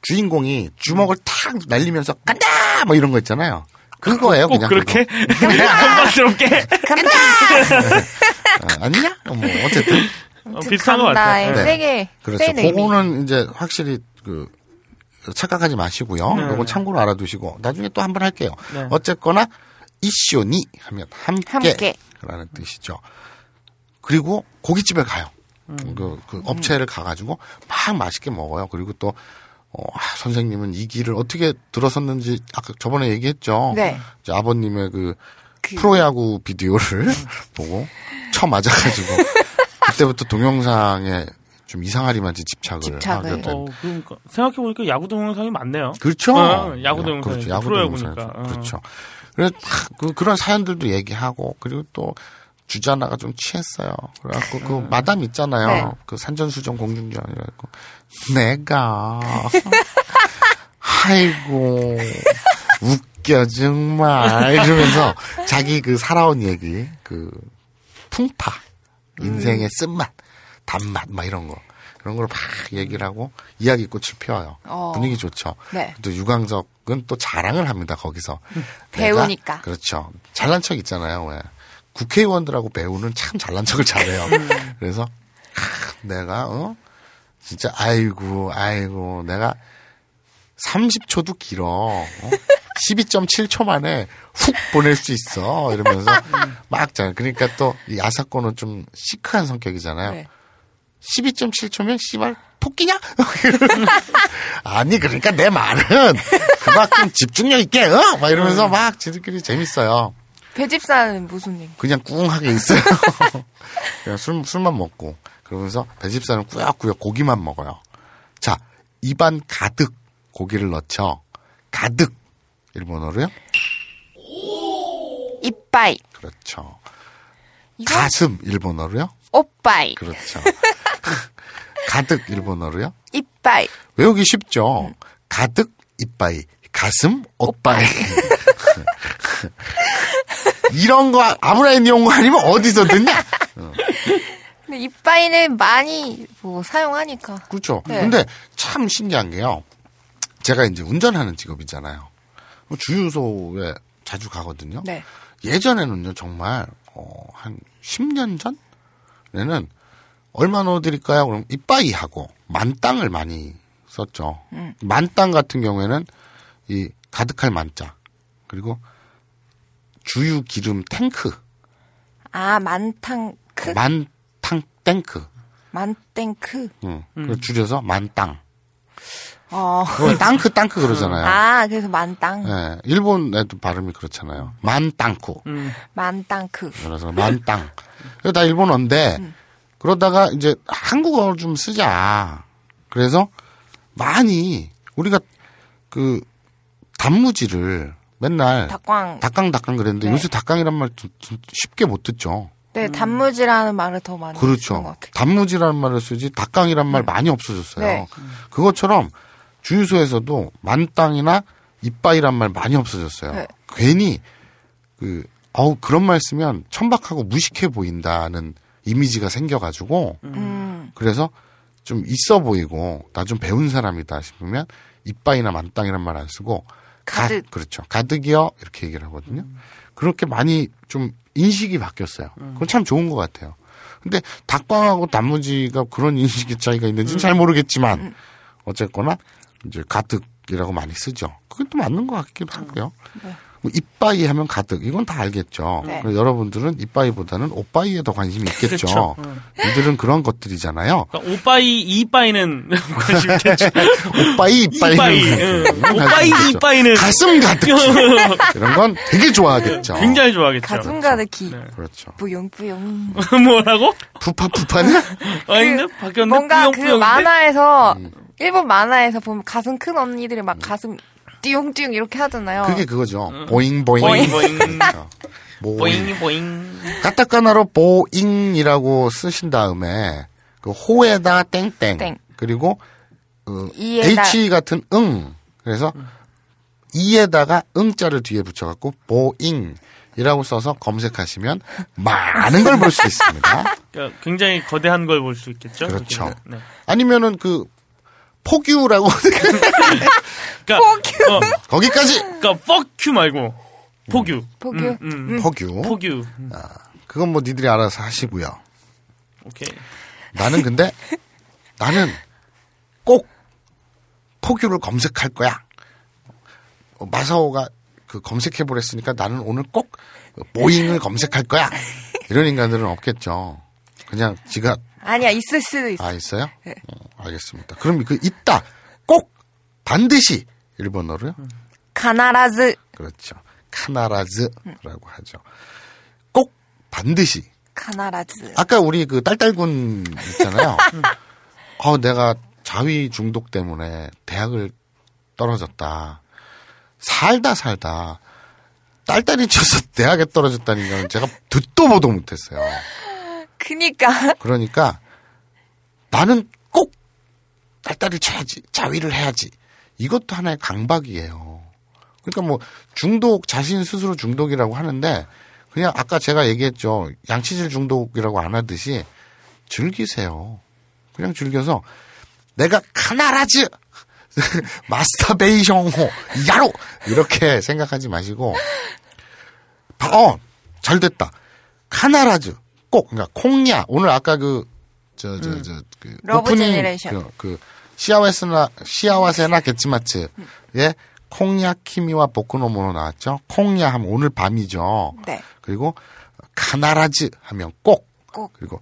주인공이 주먹을 탁 날리면서 간다 뭐 이런 거 있잖아요. 그거예요. 꼭 그냥 그렇게 건방스럽게 간다. 아, 아니냐? 뭐 어쨌든 어, 비슷한 것 같아요. 네. 세게. 그렇죠. 그거는 이제 확실히 그 착각하지 마시고요. 네. 이건 참고로 알아두시고 나중에 또 한 번 할게요. 네. 어쨌거나 이쇼니 하면 함께라는 함께. 뜻이죠. 그리고 고깃집에 가요. 음. 그, 그 업체를 가가지고 막 맛있게 먹어요. 그리고 또 어, 아, 선생님은 이 길을 어떻게 들어섰는지 아까 저번에 얘기했죠. 네. 이제 아버님의 그, 그 프로야구 비디오를 보고 쳐맞아가지고 그때부터 동영상에 좀 이상하리만치 집착을, 집착을. 하게 된. 어, 그러니까 생각해 보니까 야구 동영상이 많네요. 그렇죠. 어, 야구 동영상, 그렇죠. 야구 동영상이니까. 어. 그렇죠. 그래서 그, 그런 사연들도 얘기하고 그리고 또. 주자나가 좀 취했어요. 그래갖고, 그, 음. 마담 있잖아요. 네. 그, 산전수전 공중전이라고. 내가. 아이고. 웃겨, 정말. 이러면서 자기 그 살아온 얘기, 그, 풍파. 인생의 쓴맛, 단맛, 막 이런 거. 그런 걸 막 얘기를 하고, 이야기꽃을 피워요. 어. 분위기 좋죠. 네. 또 유광석은 또 자랑을 합니다, 거기서. 배우니까. 그렇죠. 잘난 척 있잖아요, 왜. 국회의원들하고 배우는 참 잘난 척을 잘해요. 그래서 아, 내가 어 진짜 아이고 아이고 내가 삼십 초도 길어. 어? 십이 점 칠 초 만에 훅 보낼 수 있어. 이러면서 막 잘. 그러니까 또 이 아사코는 좀 시크한 성격이잖아요. 네. 십이 점 칠 초면 씨발 토끼냐? 아니 그러니까 내 말은 그만큼 집중력 있게 어? 막 이러면서 막 지들끼리 재밌어요. 배집사는 무슨 얘기? 그냥 꿍하게 있어요. 그냥 술, 술만 먹고. 그러면서 배집사는 꾸역꾸역 고기만 먹어요. 자, 입안 가득 고기를 넣죠. 가득. 일본어로요? 이빠이. 그렇죠. 이건? 가슴. 일본어로요? 오빠이. 그렇죠. 가득. 일본어로요? 이빠이. 외우기 쉽죠. 음. 가득, 이빠이. 가슴, 오빠이. 이런 거 아무라인 이용 거 아니면 어디서 듣냐? 어. 근데 이빠이는 많이 뭐 사용하니까. 그렇죠. 네. 근데 참 신기한 게요. 제가 이제 운전하는 직업이잖아요. 주유소에 자주 가거든요. 네. 예전에는요 정말 어, 한 십 년 전에는 얼마 넣어드릴까요? 그럼 이빠이 하고 만땅을 많이 썼죠. 음. 만땅 같은 경우에는 이 가득할 만자 그리고 주유 기름 탱크. 아, 만탕크? 만탕 탱크. 만탱크? 응. 음. 줄여서 만땅. 어. 땅크, 땅크 그러잖아요. 아, 그래서 만땅. 네. 일본 애도 발음이 그렇잖아요. 만땅크. 음. 만땅크. 그래서 만땅. 나 일본어인데, 음. 그러다가 이제 한국어를 좀 쓰자. 그래서 많이 우리가 그 단무지를 맨날 닭강 닭강 닭강 그랬는데 네. 요새 닭강이란 말 쉽게 못 듣죠. 네, 단무지라는 말을 더 많이 그렇죠. 쓰는 것 같아요. 단무지라는 말을 쓰지 닭강이란 말 네. 많이 없어졌어요. 네. 그것처럼 주유소에서도 만땅이나 이빠이란 말 많이 없어졌어요. 네. 괜히 그 어우 그런 말 쓰면 천박하고 무식해 보인다는 이미지가 생겨가지고 음. 그래서 좀 있어 보이고 나 좀 배운 사람이다 싶으면 이빠이나 만땅이란 말 안 쓰고 가득. 가, 그렇죠. 가득이요. 이렇게 얘기를 하거든요. 음. 그렇게 많이 좀 인식이 바뀌었어요. 음. 그건 참 좋은 것 같아요. 근데 닭방하고 단무지가 그런 인식의 차이가 있는지는 음. 잘 모르겠지만 음. 어쨌거나 이제 가뜩이라고 많이 쓰죠. 그게 또 맞는 것 같기도 하고요. 음. 네. 뭐 이빠이 하면 가뜩 이건 다 알겠죠. 네. 여러분들은 이빠이보다는 오빠이에 더 관심이 있겠죠. 이들은 음. 그런 것들이잖아요. 그러니까 오빠이 이빠이는 관심 있겠죠. 오빠이 이빠이는 이빠이. 관심 오빠이 있겠죠. 이빠이는 가슴 가득히 이런 건 되게 좋아하겠죠. 굉장히 좋아하겠죠. 가슴 가득히. 네. 그렇죠. 뿌용뿌용. 뭐라고? 푸파푸파는? 아닌데 그 바뀌었는데 뭔가 뿌용뿌용인데? 그 만화에서 음. 일본 만화에서 보면 가슴 큰 언니들이 막 음. 가슴 띠용띠용 이렇게 하잖아요. 그게 그거죠. 응. 보잉, 보잉. 보잉, 보잉. 보잉, 보잉. 카타카나로 보잉이라고 쓰신 다음에, 그, 호에다 땡땡. 땡. 그리고, 그, H 같은 응. 그래서, 응. 이에다가 응 자를 뒤에 붙여갖고, 보잉. 이라고 써서 검색하시면 많은 걸 볼 수 있습니다. 그러니까 굉장히 거대한 걸 볼 수 있겠죠. 그렇죠. 네. 아니면은 그, 포규라고. 그러니까 포규. 어, 거기까지. 그러니까 포큐 말고 포규. 포규. 음, 음, 음. 포규. 포규. 아, 그건 뭐 니들이 알아서 하시고요. 오케이. 나는 근데 나는 꼭 포규를 검색할 거야. 어, 마사오가 그 검색해 보랬으니까 나는 오늘 꼭 모잉을 검색할 거야. 이런 인간들은 없겠죠. 그냥 지가. 아니야, 있을 수도 있어요. 아, 있어요? 네. 어, 알겠습니다. 그럼 그 있다, 꼭, 반드시, 일본어로요? 음. 카나라즈. 그렇죠. 카나라즈라고 음. 하죠. 꼭, 반드시. 카나라즈. 아까 우리 그 딸딸군 있잖아요. 어, 내가 자위 중독 때문에 대학을 떨어졌다. 살다 살다 딸딸이 쳐서 대학에 떨어졌다는 건 제가 듣도 보도 못했어요. 그니까. 그러니까 나는 꼭 딸딸이 쳐야지. 자위를 해야지. 이것도 하나의 강박이에요. 그러니까 뭐 중독, 자신 스스로 중독이라고 하는데 그냥 아까 제가 얘기했죠. 양치질 중독이라고 안 하듯이 즐기세요. 그냥 즐겨서 내가 카나라즈 마스터베이션호 야로 이렇게 생각하지 마시고 어, 잘 됐다. 카나라즈. 꼭, 그러니까, 콩야. 오늘 아까 그, 저, 저, 저, 그, 러브 제너레이션. 그, 그, 시야와세나, 시야와세나 게츠마츠의 음. 콩야 키미와 보쿠노모노 나왔죠. 콩야 하면 오늘 밤이죠. 네. 그리고, 카나라즈 하면 꼭. 꼭. 그리고,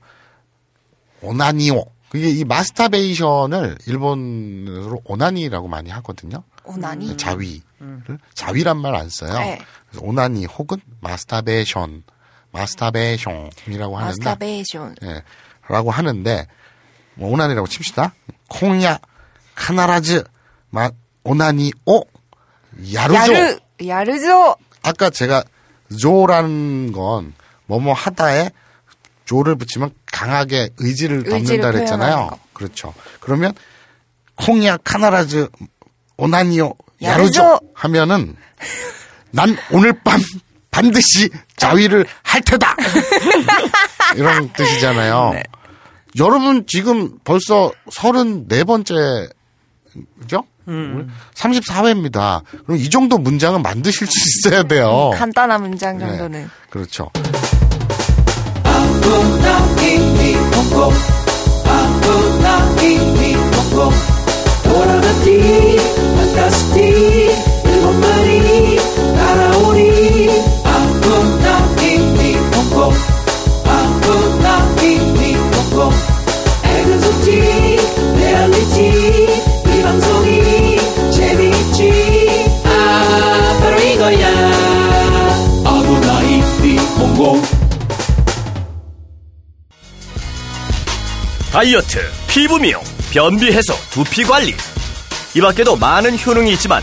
오나니오. 그게 이 마스터베이션을 일본어로 오나니라고 많이 하거든요. 오나니. 자위. 음. 자위란 말 안 써요. 네. 그래서 오나니 혹은 마스터베이션. 마스터베이션이라고 하는데, 마스터베이션. 예, 라고 하는데, 뭐, 오난이라고 칩시다. 콩야, 카나라즈, 마, 오난이, 오, 야르조. 야르, 야르조. 아까 제가, 조라는 건, 뭐뭐 하다에, 조를 붙이면 강하게 의지를 담는다 그랬잖아요. 그렇죠. 그러면, 콩야, 카나라즈, 오난이오, 야르조. 야르조. 하면은, 난 오늘 밤, 반드시 자위를 할 테다. 이런 뜻이잖아요. 네. 여러분 지금 벌써 서른네 번째죠? 음. 서른네 회입니다. 그럼 이 정도 문장은 만드실 수 있어야 돼요. 음, 간단한 문장 정도는. 네. 그렇죠. 다이어트, 피부 미용, 변비 해소, 두피 관리. 이 밖에도 많은 효능이 있지만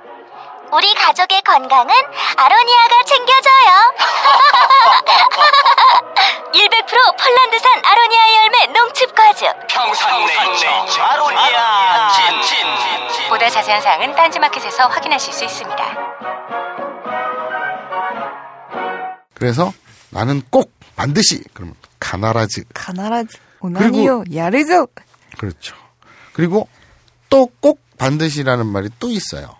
우리 가족의 건강은 아로니아가 챙겨줘요. 백 퍼센트 폴란드산 아로니아 열매 농축과즙 평산네이처 아로니아 진. 진. 보다 자세한 사항은 딴지마켓에서 확인하실 수 있습니다. 그래서 나는 꼭 반드시 그러면 가나라즈 가나라즈 오나니요 야르즈. 그렇죠. 그리고 또 꼭 반드시라는 말이 또 있어요.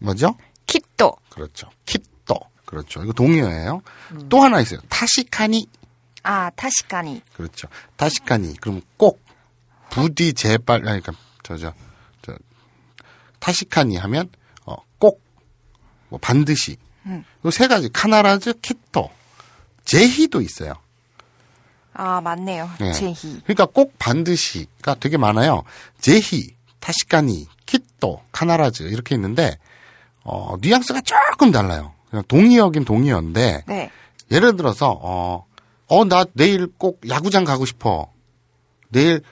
뭐죠? 키또. 그렇죠. 키또. 그렇죠. 이거 동의어예요. 음. 또 하나 있어요. 타시카니. 아, 타시카니. 그렇죠. 타시카니. 그럼 꼭 부디 제발 아니 그러니까 저저 저, 저, 타시카니 하면 어, 꼭 뭐 반드시. 음. 이 세 가지 카나라즈, 키토, 제희도 있어요. 아, 맞네요. 네. 제희. 그러니까 꼭 반드시가 되게 많아요. 제희, 타시카니, 키토, 카나라즈 이렇게 있는데 어, 뉘앙스가 조금 달라요. 그냥 동의어긴 동의어인데 네. 예를 들어서 어, 어, 나 내일 꼭 야구장 가고 싶어. 내일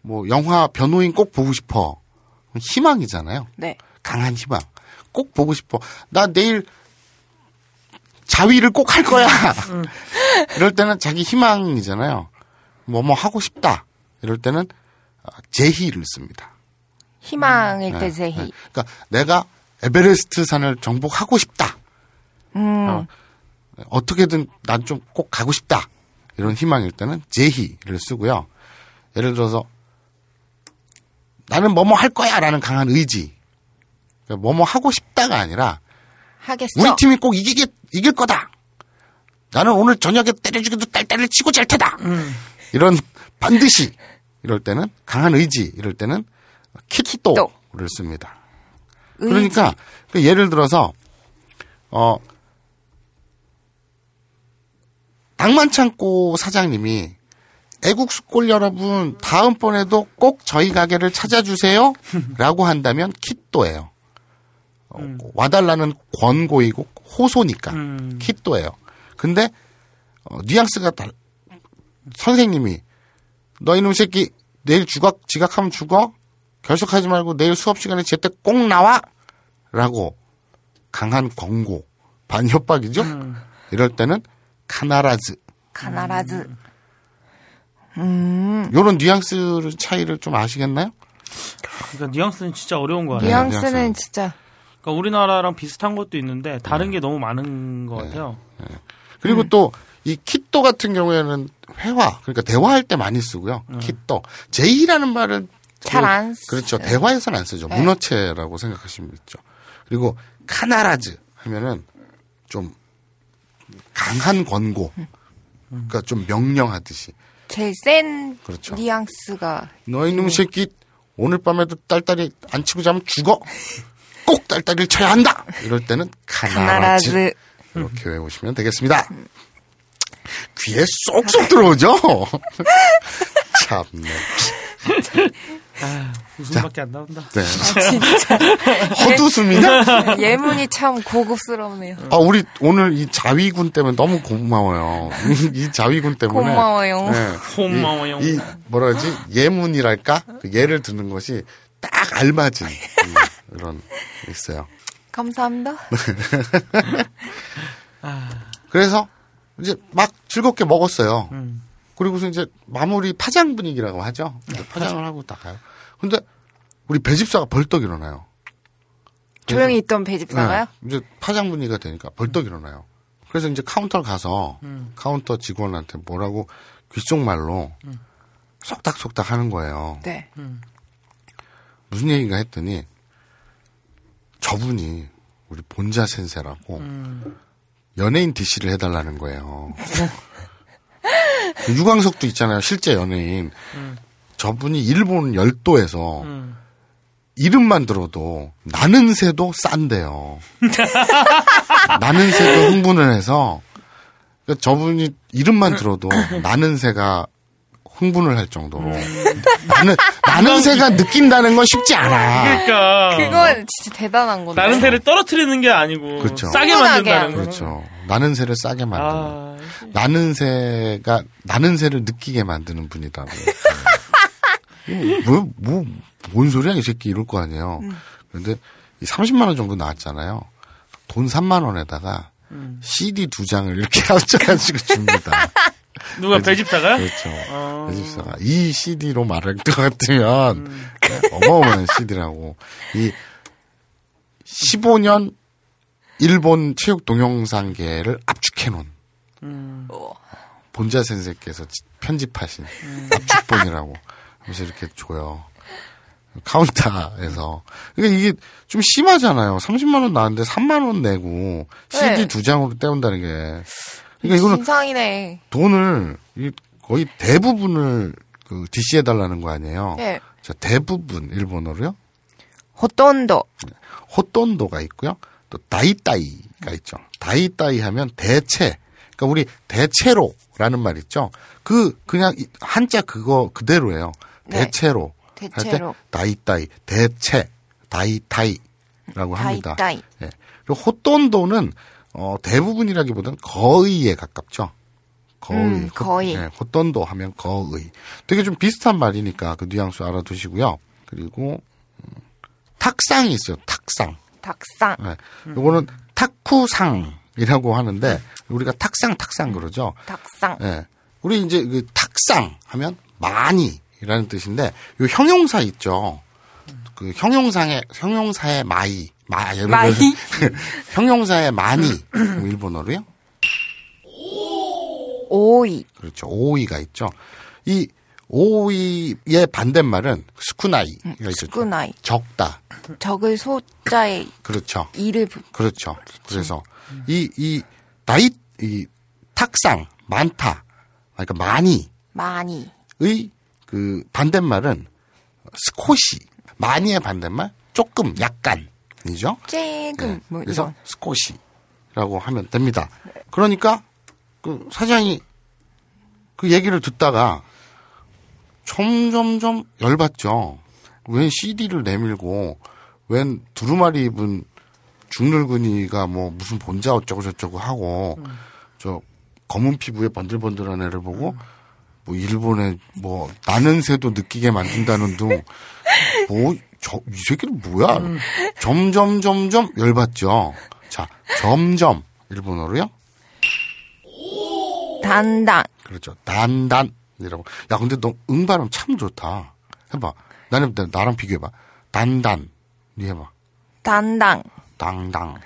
뭐 영화 변호인 꼭 보고 싶어. 희망이잖아요. 네. 강한 희망. 꼭 보고 싶어. 나 내일 자위를 꼭 할 거야. 이럴 때는 자기 희망이잖아요. 뭐뭐 하고 싶다. 이럴 때는 제희를 씁니다. 희망일 음, 때 네, 제희. 네. 그러니까 내가 에베레스트 산을 정복하고 싶다. 음. 어, 어떻게든 난 좀 꼭 가고 싶다. 이런 희망일 때는 제희를 쓰고요. 예를 들어서 나는 뭐뭐 할 거야 라는 강한 의지. 그러니까 뭐뭐 하고 싶다가 아니라 하겠어. 우리 팀이 꼭 이기게, 이길 거다. 나는 오늘 저녁에 때려주기도 딸딸을 치고 잘 테다. 음. 이런 반드시 이럴 때는 강한 의지 이럴 때는 키토를 씁니다. 의지. 그러니까 예를 들어서 어 낭만창고 사장님이 애국수골 여러분 다음번에도 꼭 저희 가게를 찾아주세요 라고 한다면 키토예요. 음. 와달라는 권고이고 호소니까 음. 키또예요. 근데 어, 뉘앙스가 달... 선생님이 너 이놈 새끼 내일 주각, 지각하면 죽어. 결석하지 말고 내일 수업시간에 제때 꼭 나와 라고 강한 권고 반협박이죠. 음. 이럴 때는 카나라즈 카나라즈 음. 요런 뉘앙스 차이를 좀 아시겠나요? 그러니까 뉘앙스는 진짜 어려운 거 같아요. 뉘앙스는, 뉘앙스는 진짜 그러니까 우리나라랑 비슷한 것도 있는데 다른 네. 게 너무 많은 것 같아요. 네. 네. 그리고 음. 또 이 키또 같은 경우에는 회화 그러니까 대화할 때 많이 쓰고요. 음. 키또 제이라는 말은 잘 안 쓰죠. 그렇죠. 네. 대화에서는 안 쓰죠. 네. 문어체라고 생각하시면 있죠. 그리고 카나라즈 하면은 좀 강한 권고 음. 그러니까 좀 명령하듯이 제일 센 그렇죠. 뉘앙스가 너 이놈 새끼 오늘 밤에도 딸딸이 안 치고 자면 죽어. 꼭 딸딸이를 쳐야 한다. 이럴 때는 가나라즈. 가나라즈. 이렇게 외우시면 되겠습니다. 귀에 쏙쏙 들어오죠. 참네. 아, 웃음밖에 안 나온다. 네. 아, 진짜. 헛웃음이냐? 예문이 참 고급스럽네요. 아, 우리 오늘 이 자위군 때문에 너무 고마워요. 이 자위군 때문에. 고마워요. 네. 고마워요. 이, 이 뭐라 그러지? 예문이랄까? 그 예를 드는 것이 딱 알맞은. 이런 있어요. 감사합니다. 그래서 이제 막 즐겁게 먹었어요. 음. 그리고서 이제 마무리 파장 분위기라고 하죠. 네, 파장을 하고 딱 가요. 근데 우리 배집사가 벌떡 일어나요. 조용히 있던 배집사가요? 네, 이제 파장 분위기가 되니까 벌떡 음. 일어나요. 그래서 이제 카운터를 가서 음. 카운터 직원한테 뭐라고 귓속말로 음. 속닥속닥 하는 거예요. 네. 음. 무슨 얘기인가 했더니 저분이 우리 본자 센세라고 음. 연예인 디씨를 해달라는 거예요. 유광석도 있잖아요. 실제 연예인. 음. 저분이 일본 열도에서 음. 이름만 들어도 나는 새도 싼대요. 나는 새도 흥분을 해서 그러니까 저분이 이름만 들어도 나는 새가 흥분을 할 정도로 나는 나는 새가 느낀다는 건 쉽지 않아. 그러니까 그건 진짜 대단한 건데. 나는 새를 떨어뜨리는 게 아니고 그렇죠. 싸게 만든다는 거. 그렇죠. 나는 새를 싸게 만드는. 아... 나는 새가 나는 새를 느끼게 만드는 분이다. 뭐, 뭐, 뭔 소리야, 이 새끼 이럴 거 아니에요. 음. 그런데 삼십만 원 정도 나왔잖아요. 돈 삼만 원에다가 음. 씨디 두 장을 이렇게 합쳐가지고 줍니다. 누가 배집사가? 그렇죠. 어... 배집사가. 이 씨디로 말할 것 같으면 음. 어마어마한 씨디라고. 이 십오 년 일본 체육 동영상계를 압축해놓은 음. 본자 센세께서 편집하신 음. 압축본이라고. 그래서 이렇게 줘요. 카운터에서. 그러니까 이게 좀 심하잖아요. 삼십만 원 나왔는데 삼만 원 내고 씨디 네. 두 장으로 때운다는 게. 그러니까 이거는 진상이네. 돈을 거의 대부분을 그 디씨 해달라는 거 아니에요. 네. 자, 대부분 일본어로요. 호돈도. 호돈도가 있고요. 또 다이따이가 있죠. 다이따이 하면 대체. 그러니까 우리 대체로라는 말 있죠. 그 그냥 한자 그거 그대로예요. 대체로. 네. 대체로. 할 때 다이따이, 대체, 다이타이라고 합니다. 다이따이. 예. 그리고 호돈도는 어, 대부분이라기보다는 거의에 가깝죠. 거의. 음, 거의. 네, 호돈도 하면 거의. 되게 좀 비슷한 말이니까 그 뉘앙스 알아두시고요. 그리고 음, 탁상이 있어요. 탁상. 탁상. 네, 요거는 음. 타쿠상이라고 하는데 우리가 탁상 탁상 그러죠. 탁상. 네, 우리 이제 그 탁상 하면 많이. 이라는 뜻인데, 요 형용사 있죠. 그 형용사의 형용사의 마이, 마, 마이, 형용사의 많이 일본어로요. 오이. 그렇죠. 오이가 있죠. 이 오이의 반대말은 스쿠나이가 있죠. 스쿠나이. 적다. 적을 소자에. 그렇죠. 이를. 그렇죠. 그래서 이 이 나이 이 탁상 많다. 그러니까 많이. 많이의 그 반대말은 스코시. 많이의 반대말 조금 약간이죠. 조금. 네. 그래서 스코시라고 하면 됩니다. 그러니까 그 사장이 그 얘기를 듣다가 점점점 열받죠. 웬 씨디를 내밀고 웬 두루마리 입은 중늙은이가 뭐 무슨 본자 어쩌고 저쩌고 하고 음. 저 검은 피부에 번들번들한 애를 보고 음. 뭐, 일본에, 뭐, 나는 새도 느끼게 만든다는 둥, 뭐, 저, 이 새끼는 뭐야? 음. 점점, 점점 열받죠. 자, 점점, 일본어로요? 단단. 그렇죠. 단단이라고. 야, 근데 너 응발음 참 좋다. 해봐. 나는, 나랑 비교해봐. 단단. 니 해봐. 단당. 당당.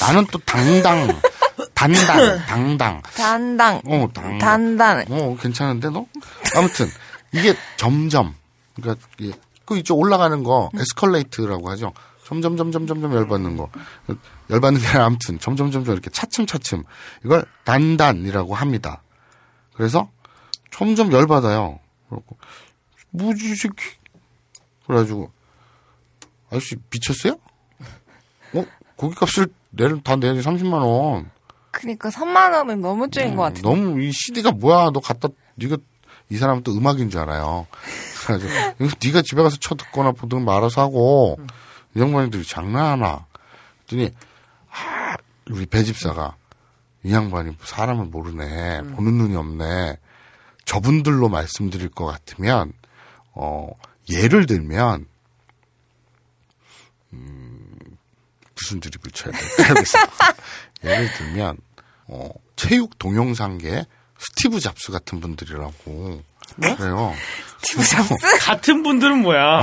나는 또 당당. 단단, 당당. 단당. 어, 당. 단단. 어, 괜찮은데, 너? 아무튼, 이게 점점. 그러니까, 이게, 그 이쪽 올라가는 거, 에스컬레이트라고 하죠. 점점, 점점, 점점 열받는 거. 열받는 게 아니라 아무튼, 점점, 점점 이렇게 차츰차츰. 이걸 단단이라고 합니다. 그래서, 점점 열받아요. 그렇고, 뭐지, 새끼. 그래가지고, 아저씨, 미쳤어요? 어? 고기 값을 내려, 다 내야지, 삼십만 원. 그니까 삼만 원은 너무 쭈인 음, 것 같은데. 너무 이 씨디가 뭐야? 너 갖다 네가 이 사람은 또 음악인 줄 알아요. 그래서 네가 집에 가서 쳐 듣거나 보든 말아서 하고 음. 이 양반들이 장난하나? 그랬더니 아, 우리 배집사가 이 양반이 사람을 모르네, 음. 보는 눈이 없네. 저분들로 말씀드릴 것 같으면 어 예를 들면 음, 무슨 드립을 쳐야 될까? 예를 들면 어, 체육 동영상계 스티브 잡스 같은 분들이라고 네? 그래요. 스티브 잡스? 같은 분들은 뭐야?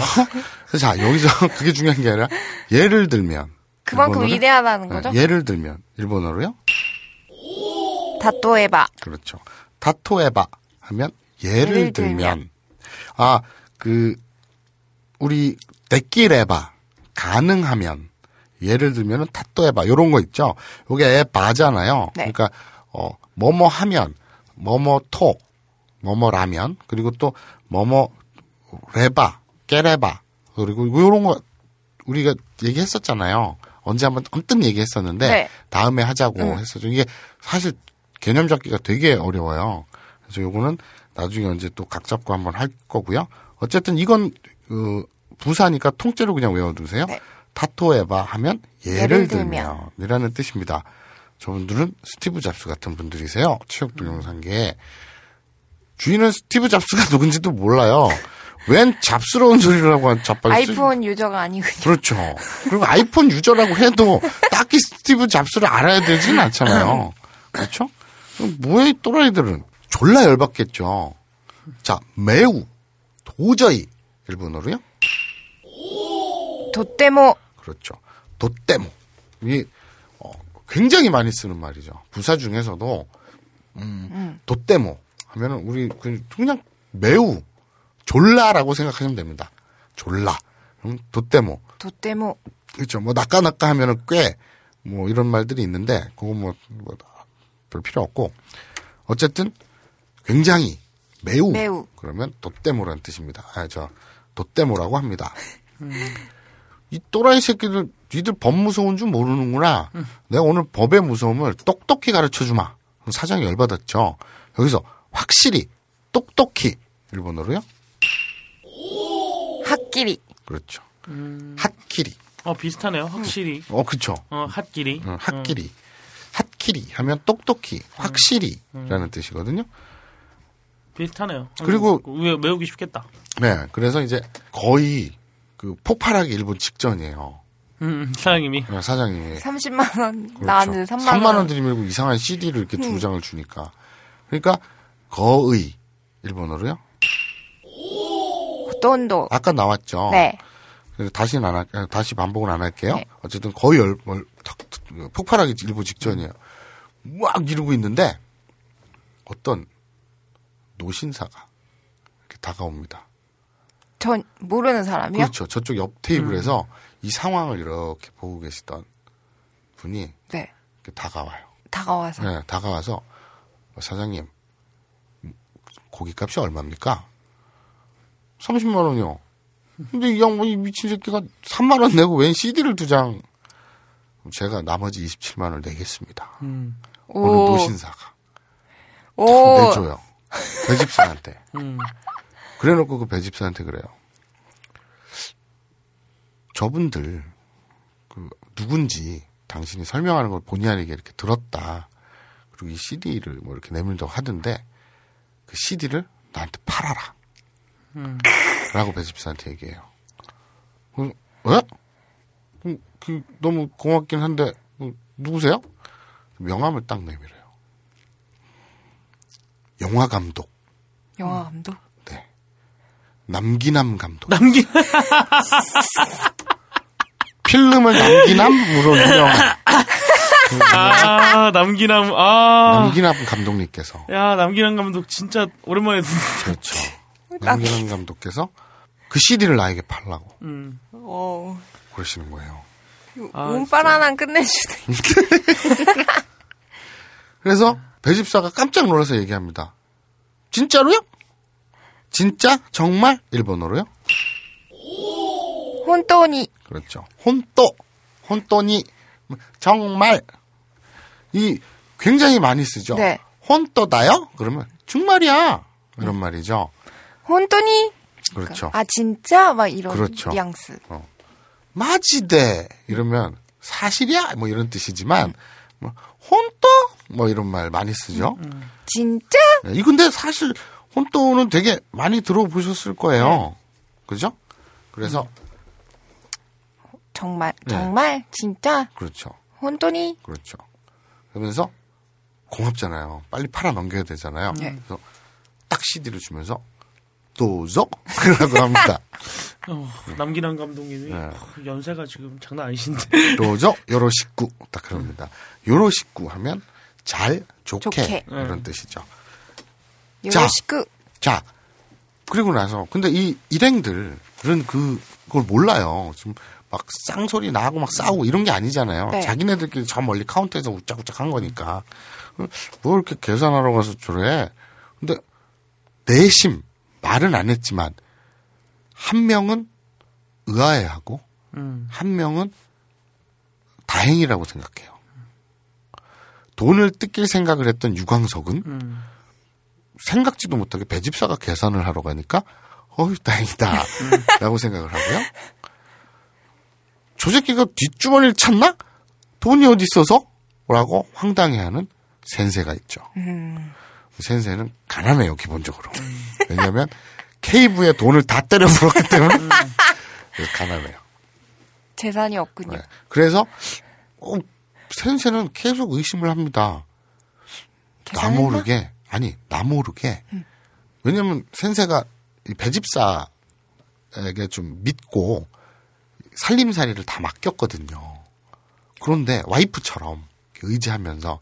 자 여기서 그게 중요한 게 아니라 예를 들면 그만큼 일본어로? 위대하다는 거죠? 네, 예를 들면 일본어로요? 다토에바. 그렇죠. 다토에바 하면 예를, 예를 들면, 들면. 아 그 우리 데끼레바 가능하면. 예를 들면은 타또에바 요런 거 있죠. 요게 에바잖아요. 네. 그러니까 어 뭐뭐 하면 뭐뭐 톡 뭐뭐 라면 그리고 또 뭐뭐 레바 깨레바 그리고 요런 거 우리가 얘기했었잖아요. 언제 한번 언뜻 얘기했었는데 네. 다음에 하자고 음. 했었죠. 이게 사실 개념 잡기가 되게 어려워요. 그래서 요거는 나중에 언제 또 각 잡고 한번 할 거고요. 어쨌든 이건 그 부사니까 통째로 그냥 외워두세요. 네. 타토에바 하면 예를, 예를 들면 이라는 뜻입니다. 저분들은 스티브 잡스 같은 분들이세요. 체육 동영상계. 주인은 스티브 잡스가 누군지도 몰라요. 웬 잡스러운 소리라고 한 잡발. 아이폰 유저가 아니군요. 그렇죠. 그리고 아이폰 유저라고 해도 딱히 스티브 잡스를 알아야 되진 않잖아요. 그렇죠? 뭐에 또라이들은 졸라 열받겠죠. 자, 매우 도저히 일본어로요. 도떼모. 그렇죠. 도떼모. 이 어, 굉장히 많이 쓰는 말이죠. 부사 중에서도 음, 음. 도떼모 하면은 우리 그냥 매우 졸라라고 생각하시면 됩니다. 졸라. 그럼 도떼모. 도떼모. 그렇죠. 뭐 나까나까 하면은 꽤 뭐 이런 말들이 있는데 그거 뭐 별 필요 없고 어쨌든 굉장히 매우, 매우. 그러면 도떼모라는 뜻입니다. 아, 저 도떼모라고 합니다. 음. 이 또라이 새끼들 니들 법 무서운 줄 모르는구나. 음. 내가 오늘 법의 무서움을 똑똑히 가르쳐주마. 그럼 사장이 열받았죠. 여기서 확실히 똑똑히 일본어로요. 핫끼리. 그렇죠. 음. 핫끼리. 어 비슷하네요. 확실히. 어 그렇죠. 어 핫끼리. 어, 핫끼리. 음. 핫끼리 하면 똑똑히 확실히라는 음. 뜻이거든요. 비슷하네요. 그리고 음, 외우기 쉽겠다. 네. 그래서 이제 거의 그 폭발하기 일본 직전이에요. 음, 사장님이. 네, 사장님이. 삼십만 원 그렇죠. 나는 삼만 원. 삼만 원 들이밀고 이상한 씨디를 이렇게 음. 두 장을 주니까. 그러니까 거의 일본어로요. 돈도. 아까 나왔죠. 네. 그래서 다시는 안 할, 다시 반복은 안 할게요. 네. 어쨌든 거의 열, 열, 폭발하기 일본 직전이에요. 막 이러고 있는데 어떤 노신사가 이렇게 다가옵니다. 전 모르는 사람이요? 그렇죠. 저쪽 옆 테이블에서 음. 이 상황을 이렇게 보고 계시던 분이 네. 다가와요. 다가와서? 네. 다가와서 사장님 고깃값이 얼마입니까? 삼십만 원이요. 근데 이 양반이 미친 새끼가 삼만 원 내고 웬 씨디를 두 장. 제가 나머지 이십칠만 원을 내겠습니다. 음. 오늘 오. 노신사가. 오. 내줘요. 배집사한테. 음. 그래놓고 그 배집사한테 그래요. 저분들 그 누군지 당신이 설명하는 걸 본의 아니게 이렇게 들었다. 그리고 이 씨디를 뭐 이렇게 내밀다고 하던데 그 씨디를 나한테 팔아라. 음. 라고 배집사한테 얘기해요. 그래서, 에? 그, 그, 너무 고맙긴 한데 누구세요? 명함을 딱 내밀어요. 영화 감독. 영화 감독? 음. 네. 남기남 감독. 남기. 필름을 남기남으로 유명한. 아, 남기남. 아. 남기남 감독님께서. 야, 남기남 감독 진짜 오랜만에 듣는다. 그렇죠. 남기남 감독께서 그 씨디를 나에게 팔라고. 음. 어. 그러시는 거예요. 운빨하나 끝내주네. 그래서 배집사가 깜짝 놀라서 얘기합니다. 진짜로요? 진짜? 정말? 일본어로요? 혼또니. 그렇죠. 혼또. 혼또니. 정말. 이 굉장히 많이 쓰죠. 네. 혼또다요? 그러면 정말이야. 이런 음. 말이죠. 혼또니. 그렇죠. 아 진짜 막 이런 그렇죠. 뉘앙스. 어. 마지대 이러면 사실이야 뭐 이런 뜻이지만 음. 뭐 혼또 뭐 이런 말 많이 쓰죠. 음, 음. 진짜? 네, 이 근데 사실 혼또는 되게 많이 들어보셨을 거예요. 네. 그죠? 그래서 음. 정말 정말 네. 진짜. 그렇죠. 혼또니. 그렇죠. 그러면서 고맙잖아요. 빨리 팔아 넘겨야 되잖아요. 네. 그래서 딱 씨디를 주면서. 도적? 라고 합니다. 어, 남기남 감독님이 네. 연세가 지금 장난 아니신데. 도적, 요로식구. 딱 그럽니다. 요로식구 하면 잘, 좋게. 좋게. 이런 뜻이죠. 요로식구. 자, 자, 그리고 나서, 근데 이 일행들은 그, 그걸 몰라요. 지금 막 쌍소리 나고 막 싸우고 이런 게 아니잖아요. 네. 자기네들끼리 저 멀리 카운터에서 우짝우짝 한 거니까. 뭐 이렇게 계산하러 가서 저래. 근데, 내심. 말은 안 했지만 한 명은 의아해하고 음. 한 명은 다행이라고 생각해요. 돈을 뜯길 생각을 했던 유광석은 음. 생각지도 못하게 배집사가 계산을 하러 가니까 어휴 다행이다 음. 라고 생각을 하고요. 저 새끼가 뒷주머니를 찾나? 돈이 어디 있어서? 라고 황당해하는 센세가 있죠. 음. 센세는 가난해요 기본적으로. 음. 왜냐하면 케이브에 돈을 다 때려 부었기 때문에 음. 가난해요. 재산이 없군요. 네. 그래서 어, 센세는 계속 의심을 합니다. 나 모르게 아니 나 모르게 음. 왜냐하면 센세가 배집사에게 좀 믿고 살림살이를 다 맡겼거든요. 그런데 와이프처럼 의지하면서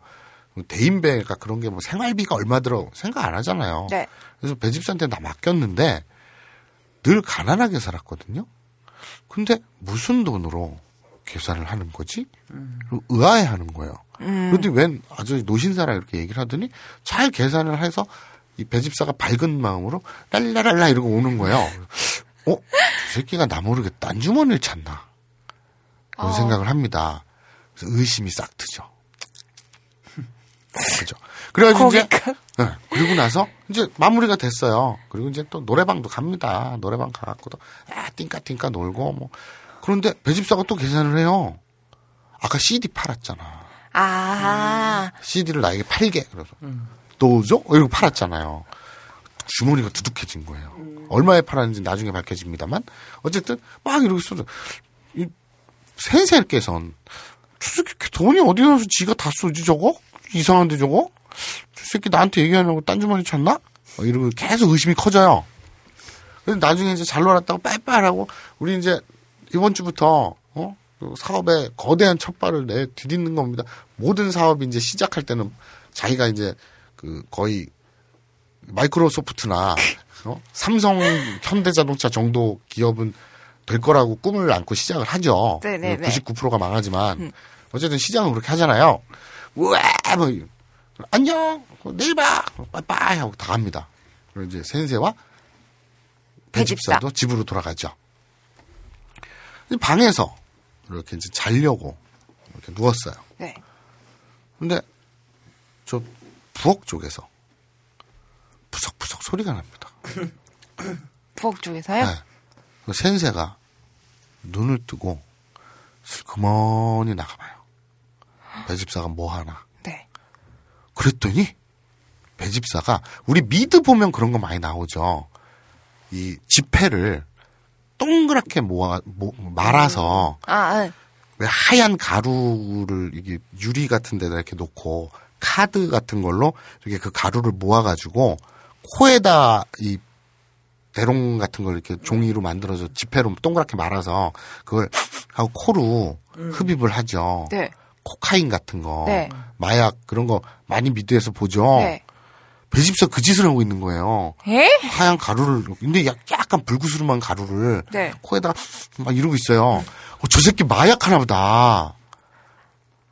대인배가 그런 게 뭐 생활비가 얼마 들어 생각 안 하잖아요. 네. 그래서 배집사한테 다 맡겼는데 늘 가난하게 살았거든요. 근데 무슨 돈으로 계산을 하는 거지? 음. 의아해하는 거예요. 음. 그런데 웬 아주 노신사라 이렇게 얘기를 하더니 잘 계산을 해서 이 배집사가 밝은 마음으로 랄라랄라 이러고 오는 거예요. 어? 저 새끼가 나 모르게 딴 주머니를 찾나? 그런 어. 생각을 합니다. 그래서 의심이 싹 트죠. 그죠. 그래가지고 이제, 네, 그리고 나서 이제 마무리가 됐어요. 그리고 이제 또 노래방도 갑니다. 노래방 가갖고도, 아, 띵까띵까 놀고 뭐. 그런데 배집사가 또 계산을 해요. 아까 씨디 팔았잖아. 아. 음. 씨디를 나에게 팔게. 그래서, 음. 또 오죠? 이러고 팔았잖아요. 주머니가 두둑해진 거예요. 음. 얼마에 팔았는지 나중에 밝혀집니다만. 어쨌든 막 이러고 있어요. 센세께서는 돈이 어디 가서 지가 다 쏘지 저거? 이상한데 저거? 저 새끼 나한테 얘기하냐고 딴 주머니 찾나? 이러고 계속 의심이 커져요. 근데 나중에 이제 잘 놀았다고 빨빨하고 우리 이제 이번 주부터 어? 사업에 거대한 첫발을 내 디딛는 겁니다. 모든 사업이 이제 시작할 때는 자기가 이제 그 거의 마이크로소프트나 어? 삼성 현대자동차 정도 기업은 될 거라고 꿈을 안고 시작을 하죠. 네네네. 구십구 퍼센트가 망하지만 음. 어쨌든 시장은 그렇게 하잖아요. 우와, 뭐, 안녕, 내일 봐, 빠이빠이 하고 다 갑니다. 그리고 이제 센세와 배집사도 배집사. 집으로 돌아가죠. 방에서 이렇게 이제 자려고 이렇게 누웠어요. 네. 근데 저 부엌 쪽에서 부석부석 소리가 납니다. 부엌 쪽에서요? 네. 센세가 눈을 뜨고 슬그머니 나가봐요. 배집사가 뭐 하나. 네. 그랬더니 배집사가 우리 미드 보면 그런 거 많이 나오죠. 이 지폐를 동그랗게 모아 모, 말아서 음. 아, 응. 왜 하얀 가루를 이게 유리 같은 데다 이렇게 놓고 카드 같은 걸로 이렇게 그 가루를 모아가지고 코에다 이 대롱 같은 걸 이렇게 종이로 만들어서 지폐로 동그랗게 말아서 그걸 하고 코로 음. 흡입을 하죠. 네. 코카인 같은 거, 네. 마약 그런 거 많이 미드에서 보죠. 네. 배집사 그 짓을 하고 있는 거예요. 에? 하얀 가루를, 근데 약간 불구스름한 가루를 네. 코에다가 막 이러고 있어요. 어, 저 새끼 마약 하나 보다.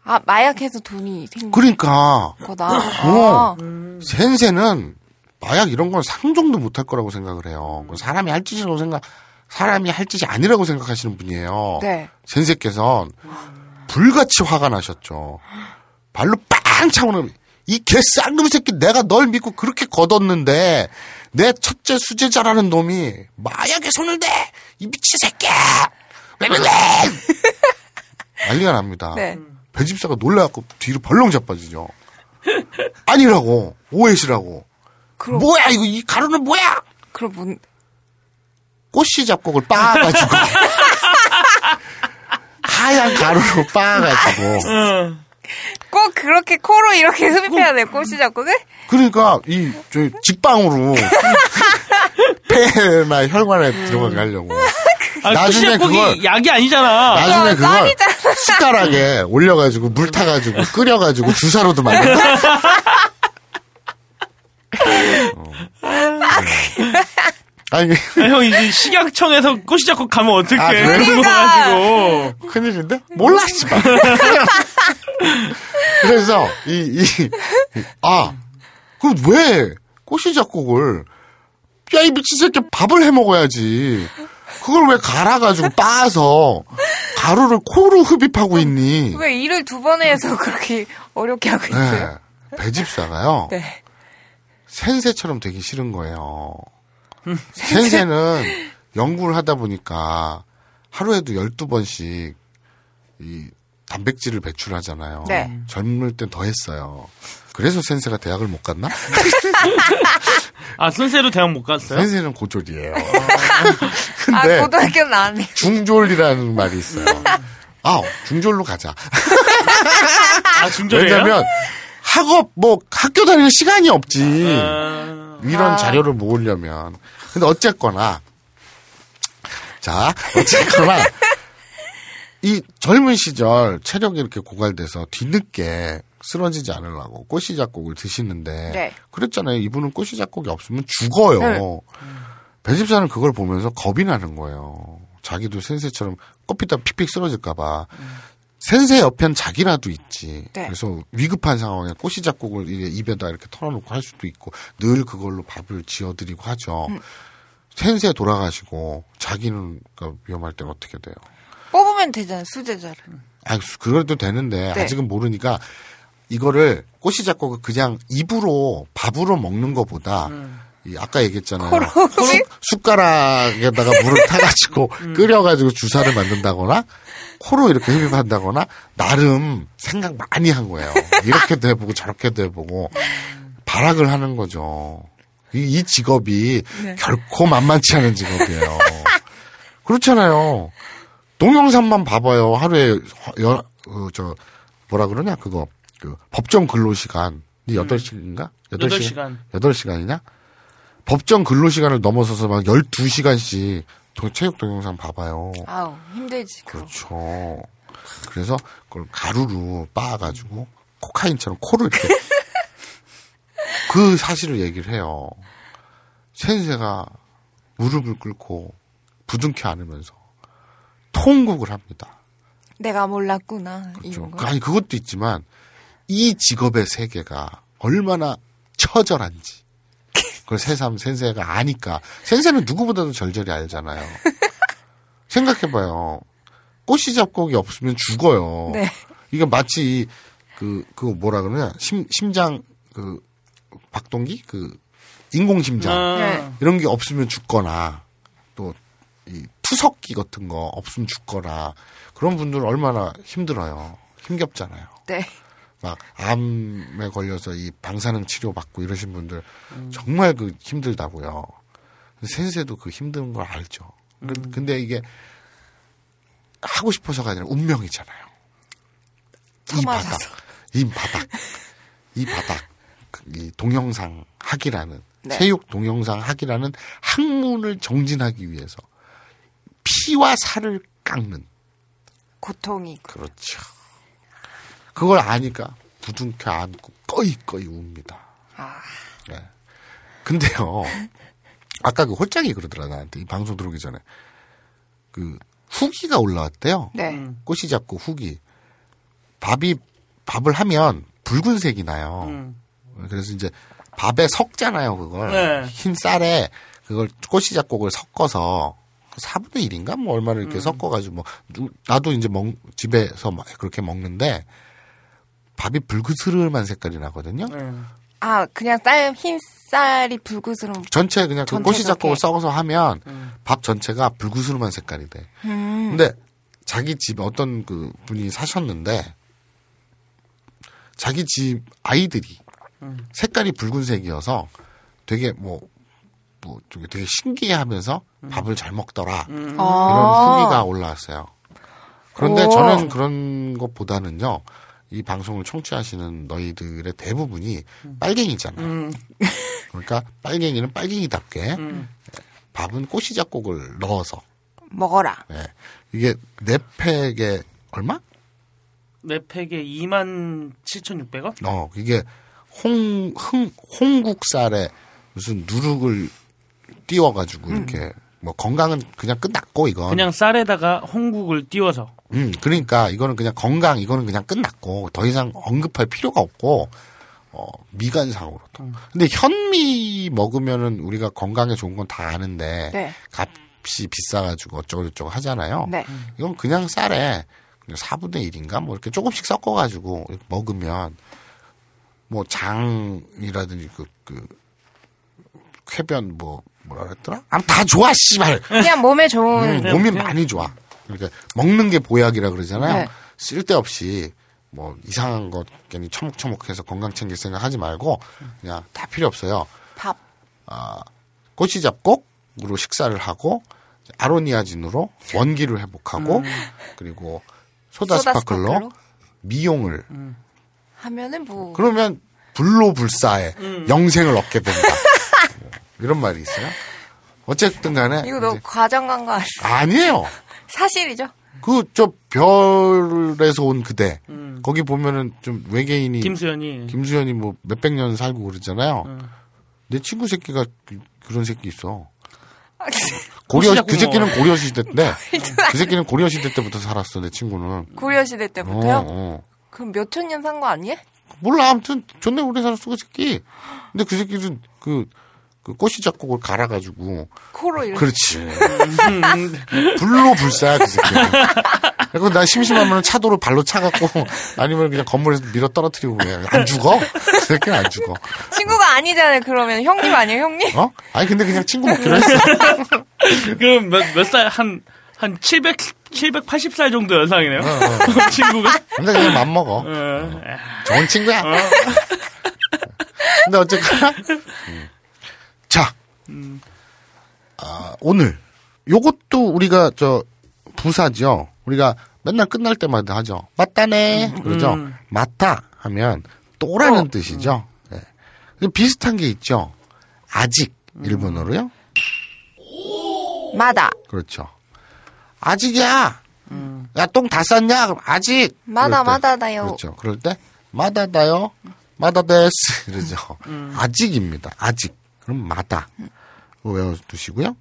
아, 마약해서 돈이 생긴 그러니까. 거다. 어, 음. 센세는 마약 이런 건 상종도 못할 거라고 생각을 해요. 사람이 할 짓이라고 생각, 사람이 할 짓이 아니라고 생각하시는 분이에요. 네. 센세께서는. 불같이 화가 나셨죠. 발로 빵 차고 나면 이 개쌍놈 새끼 내가 널 믿고 그렇게 걷었는데 내 첫째 수제자라는 놈이 마약에 손을 대! 이 미친 새끼야! 난리가 납니다. 네. 배집사가 놀라갖고 뒤로 벌렁 자빠지죠. 아니라고. 오해시라고. 그럼... 뭐야 이거 이 가루는 뭐야? 그럼 뭔... 꽃씨 잡곡을 빻아가지고 하얀 가루로 빻아가지고 꼭 그렇게 코로 이렇게 흡입해야 돼요. 꽃이 잡곡을? 그러니까 이 저 직방으로 폐나 혈관에 음. 들어가려고 아, 나중에 그걸 약이 아니잖아. 나중에 그걸 숟가락에 올려가지고 물 타가지고 끓여가지고 주사로도 만든다. 아니, 아니 형 이제 식약청에서 꽃이 자꾸 가면 어떡해? 아, 그래요? 큰일인데? 몰랐지 마. 그래서 이 이 아 그럼 왜 꽃이 작곡을 야 이 미친 새끼 밥을 해 먹어야지. 그걸 왜 갈아가지고 빻아서 가루를 코로 흡입하고 있니? 왜 일을 두 번에 해서 그렇게 어렵게 하고 있어요? 네. 배집사가요. 네. 센세처럼 되기 싫은 거예요. 음, 센세? 센세는 연구를 하다 보니까 하루에도 열두 번씩 이 단백질을 배출하잖아요. 네. 젊을 땐 더 했어요. 그래서 센세가 대학을 못 갔나? 아, 센세도 대학 못 갔어요? 센세는 고졸이에요. 근데 아, 고등학교는 아니에요. 중졸이라는 말이 있어요. 아, 중졸로 가자. 아, 중졸이에요? 왜냐면 학업, 뭐 학교 다닐 시간이 없지. 아... 이런 아... 자료를 모으려면. 근데 어쨌거나 자, 어쨌거나 이 젊은 시절 체력이 이렇게 고갈돼서 뒤늦게 쓰러지지 않으려고 꼬시작곡을 드시는데 네. 그랬잖아요. 이분은 꼬시작곡이 없으면 죽어요. 네. 배집사는 그걸 보면서 겁이 나는 거예요. 자기도 센세처럼 꼽히다 픽픽 쓰러질까 봐. 음. 센세 옆엔 자기라도 있지. 네. 그래서 위급한 상황에 꼬시작곡을 입에다 이렇게 털어놓고 할 수도 있고 늘 그걸로 밥을 지어드리고 하죠. 음. 센세 돌아가시고 자기는 그러니까 위험할 땐 어떻게 돼요? 뽑으면 되잖아요, 수제자를. 아, 그래도 되는데, 네. 아직은 모르니까, 이거를 꼬시작곡을 그냥 입으로, 밥으로 먹는 것보다, 음. 이 아까 얘기했잖아요. 숟, 숟가락에다가 물을 타가지고, 음. 끓여가지고 주사를 만든다거나, 코로 이렇게 흡입한다거나, 나름 생각 많이 한 거예요. 이렇게도 해보고, 저렇게도 해보고, 발악을 하는 거죠. 이, 이 직업이 네. 결코 만만치 않은 직업이에요. 그렇잖아요. 동영상만 봐봐요. 하루에, 여, 어, 저, 뭐라 그러냐, 그거. 그, 법정 근로시간이 여덟 시간인가? 여덟 시간. 여덟 시간이냐? 법정 근로시간을 넘어서서 막 열두 시간씩 체육 동영상 봐봐요. 아우, 힘들지. 그렇죠. 그럼. 그래서 그걸 가루로 빻아가지고, 코카인처럼 코를 이렇게. 그 사실을 얘기를 해요. 센세가 무릎을 꿇고, 부둥켜 안으면서. 통곡을 합니다. 내가 몰랐구나. 그렇죠. 아니 그것도 있지만 이 직업의 세계가 얼마나 처절한지 그걸 새삼 센세가 아니까. 센세는 누구보다도 절절히 알잖아요. 생각해봐요. 꼬시잡곡이 없으면 죽어요. 네. 이게 마치 그, 그 뭐라 그러냐 심, 심장 그 박동기 그 인공심장 아. 네. 이런 게 없으면 죽거나 또 이 투석기 같은 거 없으면 죽거나 그런 분들은 얼마나 힘들어요. 힘겹잖아요. 네. 막 암에 걸려서 이 방사능 치료 받고 이러신 분들 음. 정말 그 힘들다고요. 센세도 그 힘든 걸 알죠. 음. 근데 이게 하고 싶어서가 아니라 운명이잖아요. 이 바닥, 이 바닥, 이 바닥, 이 동영상 학이라는 네. 체육 동영상 학이라는 학문을 정진하기 위해서. 피와 살을 깎는 고통이 그렇죠. 그걸 아니까 부둥켜 안고 꺼이꺼이 웁니다. 아. 네. 근데요, 아까 그 홀짝이 그러더라 나한테 이 방송 들어오기 전에 그 후기가 올라왔대요. 네. 꼬시 잡고 후기 밥이 밥을 하면 붉은색이 나요. 음. 그래서 이제 밥에 섞잖아요 그걸 네. 흰 쌀에 그걸 꼬시 잡곡을 섞어서. 사분의 일인가? 뭐, 얼마를 이렇게 음. 섞어가지고, 뭐, 나도 이제 먹, 집에서 막 그렇게 먹는데, 밥이 붉으스름한 색깔이 나거든요? 음. 아, 그냥 쌀, 흰 쌀이 붉으스름. 전체 그냥 그 꼬시작곡을 썩어서 하면, 음. 밥 전체가 붉으스름한 색깔이 돼. 음. 근데, 자기 집 어떤 그 분이 사셨는데, 자기 집 아이들이 음. 색깔이 붉은색이어서 되게 뭐, 뭐 되게 신기해하면서 음. 밥을 잘 먹더라 음. 이런 아~ 후기가 올라왔어요. 그런데 저는 그런 것보다는요 이 방송을 청취하시는 너희들의 대부분이 음. 빨갱이잖아요. 음. 그러니까 빨갱이는 빨갱이답게 음. 밥은 꼬시작곡을 넣어서 먹어라. 네. 이게 네 팩에 얼마? 네 팩에 이만 칠천육백 원? 어, 이게 홍, 흥, 홍국살에 무슨 누룩을 띄워가지고 음. 이렇게 뭐 건강은 그냥 끝났고 이건 그냥 쌀에다가 홍국을 띄워서 음 그러니까 이거는 그냥 건강 이거는 그냥 끝났고 더 이상 언급할 필요가 없고 어 미간상으로도 음. 근데 현미 먹으면은 우리가 건강에 좋은 건 다 아는데 네. 갑 값이 비싸가지고 어쩌고저쩌고 하잖아요. 네. 이건 그냥 쌀에 사분의 일인가 뭐 이렇게 조금씩 섞어가지고 이렇게 먹으면 뭐 장이라든지 그, 그, 쾌변 뭐, 뭐라 그랬더라? 아, 다 좋아, 씨발! 그냥 몸에 좋은. 음, 그냥 몸이 그냥. 많이 좋아. 그러니까 먹는 게 보약이라 그러잖아요. 네. 쓸데없이 뭐 이상한 것 괜히 처먹처먹해서 건강 챙길 생각 하지 말고 그냥 다 필요 없어요. 밥. 아, 꼬치잡곡으로 식사를 하고 아로니아진으로 원기를 회복하고 음. 그리고 소다, 소다 스파클로, 스파클로 미용을 음. 하면은 뭐 그러면 불로불사에 음. 영생을 얻게 된다. 뭐 이런 말이 있어요. 어쨌든 간에 이거 너무 과장한 거 아니에요? 아니에요. 사실이죠. 그 저 별에서 온 그대 음. 거기 보면은 좀 외계인이 김수현이 김수현이 뭐 몇백 년 살고 그러잖아요. 음. 내 친구 새끼가 그, 그런 새끼 있어. 고려 그 새끼는 고려 시대 때 그 새끼는 고려 시대 때부터 살았어. 내 친구는 고려 시대 때부터요. 어, 어. 그럼 몇 천 년 산 거 아니에요? 몰라. 아무튼 존나 오래 살았어 그 새끼. 근데 그 새끼는 그 그 꼬시작곡을 갈아가지고 코로 이렇게 그렇지 불로 불사야 그 새끼. 그리고 나 심심하면 차도로 발로 차갖고 아니면 그냥 건물에서 밀어 떨어뜨리고 그래. 안 죽어? 그 새끼는 안 죽어. 친구가 아니잖아요. 그러면 형님 아니에요, 형님? 어? 아니 근데 그냥 친구 먹기로 했어. 그럼 몇 몇 살 한 한 칠백 칠백팔십 살 정도 연상이네요. 어, 어. 친구가. 근데 그냥 맘 먹어. 어. 어. 좋은 친구야. 어. 근데 어쨌거나. 음. 자, 음. 아, 오늘 요것도 우리가 저 부사죠. 우리가 맨날 끝날 때마다 하죠. 맞다네, 음. 그러죠. 음. 맞다 하면 또라는 어. 뜻이죠. 음. 네. 비슷한 게 있죠. 아직 음. 일본어로요. 마다. 그렇죠. 아직이야. 음. 야, 똥 다 쌌냐? 그럼 아직. 마다 마다다요. 그렇죠. 그럴 때 마다다요. 마다데스. 그러죠. 음. 아직입니다. 아직. 그럼 마다 외워두시고요.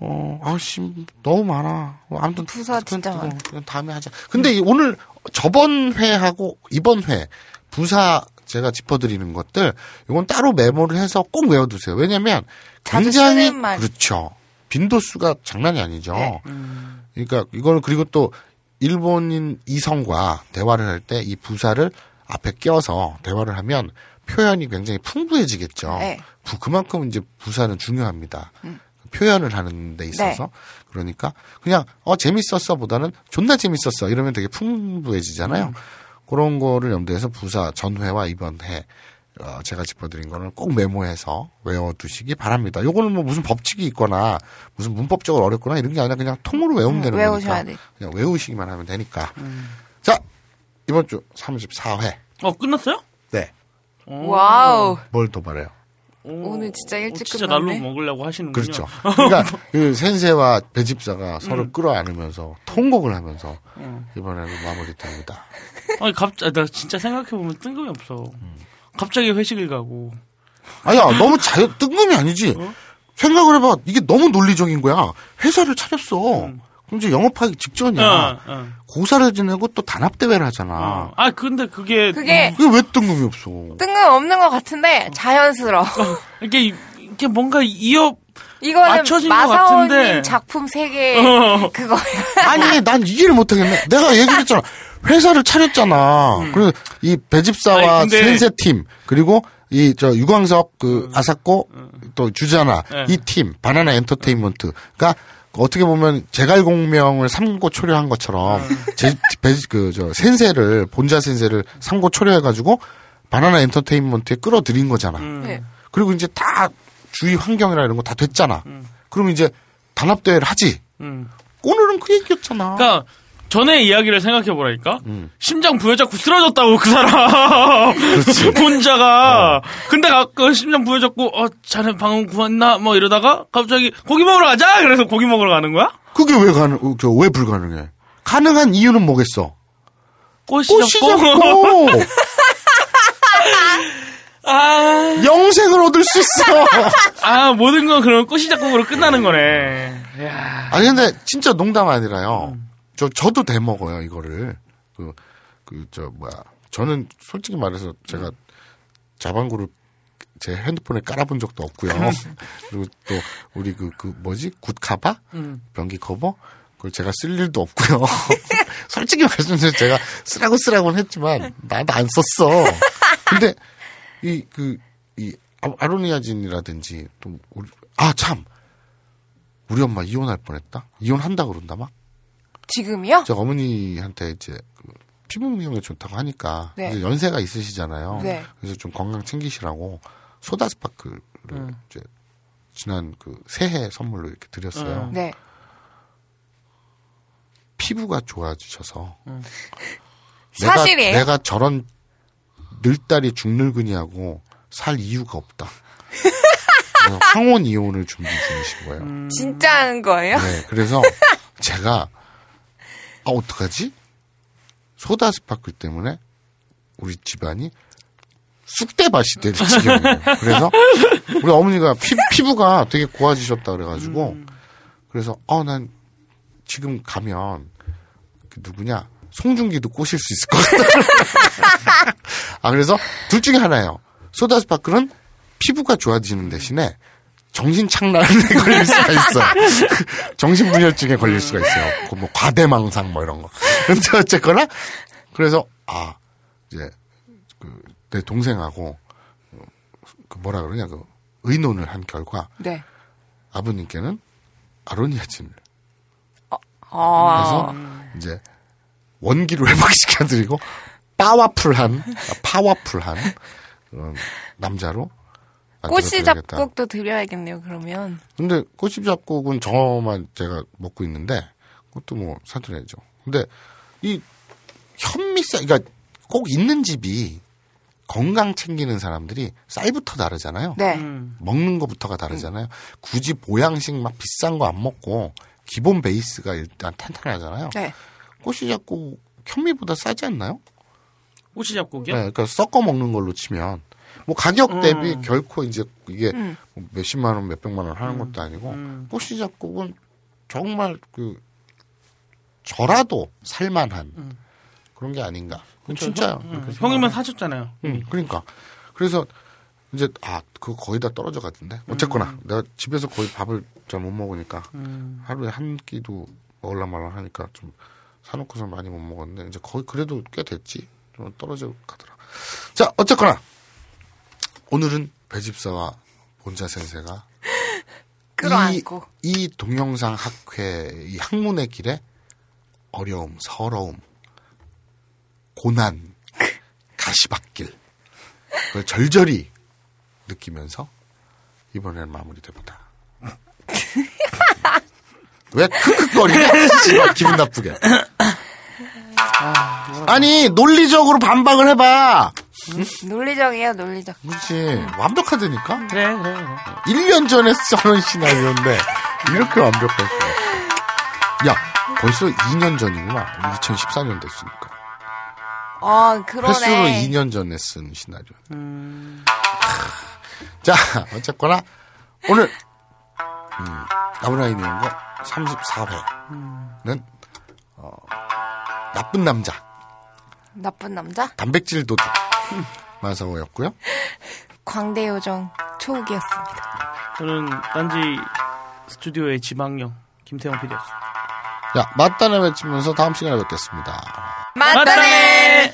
어, 아씨 너무 많아. 아무튼 부사 진짜 많아. 다음에 하자. 근데 음. 오늘 저번 회하고 이번 회 부사 제가 짚어드리는 것들 이건 따로 메모를 해서 꼭 외워두세요. 왜냐하면 굉장히 그렇죠. 빈도수가 장난이 아니죠. 네. 음. 그러니까 이거는 그리고 또 일본인 이성과 대화를 할 때 이 부사를 앞에 껴서 대화를 하면 표현이 굉장히 풍부해지겠죠. 네. 부, 그만큼 이제 부사는 중요합니다. 음. 표현을 하는 데 있어서. 네. 그러니까 그냥 어 재밌었어 보다는 존나 재밌었어 이러면 되게 풍부해지잖아요. 음. 그런 거를 염두해서 부사 전회와 이번회 어, 제가 짚어드린 거는 꼭 메모해서 외워두시기 바랍니다. 요거는 뭐 무슨 법칙이 있거나 무슨 문법적으로 어렵거나 이런 게 아니라 그냥 통으로 외우면 음, 되는 외우셔야 거니까. 돼. 그냥 외우시기만 하면 되니까. 음. 자, 이번 주 삼십사 회. 어, 끝났어요? 네. 오. 와우. 뭘 도발해요? 오, 오늘 진짜 일찍 끝났네. 진짜 날로 먹으려고 하시는군요. 그렇죠. 그러니까 그 센세와 배집사가 서로 음. 끌어안으면서 통곡을 하면서 음. 이번에는 마무리됩니다. 아니 갑자기 나 진짜 생각해 보면 뜬금이 없어. 음. 갑자기 회식을 가고. 아니야 너무 자유 뜬금이 아니지. 어? 생각을 해봐. 이게 너무 논리적인 거야. 회사를 차렸어. 음. 그럼 이제 영업하기 직전이야. 어, 어. 고사를 지내고 또 단합대회를 하잖아. 어. 아, 근데 그게. 그게. 그게 왜 뜬금이 없어? 뜬금없는 것 같은데, 자연스러워. 어, 이게, 이게 뭔가 이어. 이거는 맞춰진 마사오님 것 같은데. 작품 세 개. 어. 그거야. 아니, 난 이해를 못하겠네. 내가 얘기를 했잖아. 회사를 차렸잖아. 음. 그리고 이 배집사와 아니, 근데... 센세팀, 그리고 이, 저, 유광석, 그, 음. 아사코, 음. 또 주자나, 네. 이 팀, 바나나 엔터테인먼트가 어떻게 보면 제갈공명을 삼고 초려한 것처럼 제, 배, 그, 저, 센세를 본자 센세를 삼고 초려해가지고 바나나 엔터테인먼트에 끌어들인 거잖아. 음. 그리고 이제 다 주위 환경이나 이런 거 다 됐잖아. 음. 그럼 이제 단합대회를 하지. 음. 오늘은 그 얘기였잖아. 그러니까 전에 이야기를 생각해보라니까. 음. 심장 부여잡고 쓰러졌다고 그 사람. 본자가. 어. 근데 가끔 심장 부여잡고 어 자네 방금 구웠나 뭐 이러다가 갑자기 고기 먹으러 가자. 그래서 고기 먹으러 가는 거야? 그게 왜 가능? 왜 불가능해? 가능한 이유는 뭐겠어? 꽃이 잡고. 아... 영생을 얻을 수 있어. 아 모든 건 그럼 꽃이 잡고로 끝나는 거네. 이야. 아니 근데 진짜 농담 아니라요. 음. 저, 저도 대 먹어요, 이거를. 그, 그, 저, 뭐야. 저는 솔직히 말해서 제가 자방구를 제 핸드폰에 깔아본 적도 없고요. 그리고 또 우리 그, 그 뭐지? 굿카바? 음. 변기 커버? 그걸 제가 쓸 일도 없고요. 솔직히 말씀드리면 제가 쓰라고 쓰라고는 했지만 나도 안 썼어. 근데 이 그 이 아로니아진이라든지 또 우리 아 참 우리 엄마 이혼할 뻔했다. 이혼한다 그런다 막. 지금이요? 저 어머니한테 이제 피부미용에 좋다고 하니까 네. 이제 연세가 있으시잖아요. 네. 그래서 좀 건강 챙기시라고 소다 스파크를 음. 이제 지난 그 새해 선물로 이렇게 드렸어요. 음. 네. 피부가 좋아지셔서 음. 내가, 사실이에요? 내가 저런 늙다리 중늙은이하고 살 이유가 없다. 황혼 이혼을 준비 중이신 거예요. 음. 진짜 한 거예요? 네. 그래서 제가 아 어떡하지? 소다 스파클 때문에 우리 집안이 쑥대밭이 될 지경이에요. 그래서 우리 어머니가 피, 피부가 되게 고와지셨다 그래가지고 음. 그래서 어 난 지금 가면 그 누구냐 송중기도 꼬실 수 있을 것 같다. 아 그래서 둘 중에 하나예요. 소다 스파클은 피부가 좋아지는 대신에 정신 착란에 걸릴 수가 있어요. 정신분열증에 걸릴 수가 있어요. 뭐 과대망상 뭐 이런 거. 근데 어쨌거나 그래서 아 이제 그 내 동생하고 그 뭐라 그러냐 그 의논을 한 결과 네. 아버님께는 아로니아진을 어, 어. 그래서 이제 원기로 회복시켜드리고 파워풀한 파워풀한 남자로. 꼬시 잡곡도 드려야겠네요, 그러면. 근데 꼬시 잡곡은 저만 제가 먹고 있는데, 그것도 뭐 사드려야죠. 근데 이 현미쌀, 그러니까 꼭 있는 집이 건강 챙기는 사람들이 쌀부터 다르잖아요. 네. 음. 먹는 거부터가 다르잖아요. 굳이 보양식 막 비싼 거 안 먹고, 기본 베이스가 일단 탄탄하잖아요. 네. 꼬시 잡곡 현미보다 싸지 않나요? 꼬시 잡곡이요? 네, 그러니까 섞어 먹는 걸로 치면. 뭐 가격 대비 음. 결코 이제 이게 음. 몇십만 원, 몇백만 원 하는 것도 아니고 꼬시 음. 잡곡은 정말 그 저라도 살만한 음. 그런 게 아닌가. 그렇죠. 진짜 음. 형이면 사셨잖아요. 음. 그러니까 그래서 이제 아 그거 거의 다 떨어져 갔던데. 어쨌거나 음. 내가 집에서 거의 밥을 잘 못 먹으니까 음. 하루에 한 끼도 먹을라 말라 하니까 좀 사놓고서 많이 못 먹었는데 이제 거의 그래도 꽤 됐지. 좀 떨어져 가더라. 자 어쨌거나. 오늘은 배집사와 본자 센세가 끌어안고 이, 이 동영상 학회 이 학문의 길에 어려움, 서러움, 고난, 가시밭길 그걸 절절히 느끼면서 이번에는 마무리됩니다. 왜 크크거리냐? 기분 나쁘게. 아니 논리적으로 반박을 해봐. 응? 논리적이에요, 논리적. 그렇지. 완벽하다니까? 그래, 그래, 그래. 일 년 전에 써놓은 시나리오인데, 이렇게 완벽했어. 야, 벌써 이 년 전이구나. 이천십사 년 됐으니까. 어, 그러네. 횟수로 이 년 전에 쓴 시나리오. 음. 자, 어쨌거나, 오늘, 음, 아브라인 이용거 삼십사 회는, 음. 어, 나쁜 남자. 나쁜 남자? 단백질 도둑. 마사오였고요. 광대요정 초욱이었습니다. 저는 딴지 스튜디오의 지방령 김태형 피디였습니다. 야 맞다네 외치면서 다음 시간에 뵙겠습니다. 맞다네.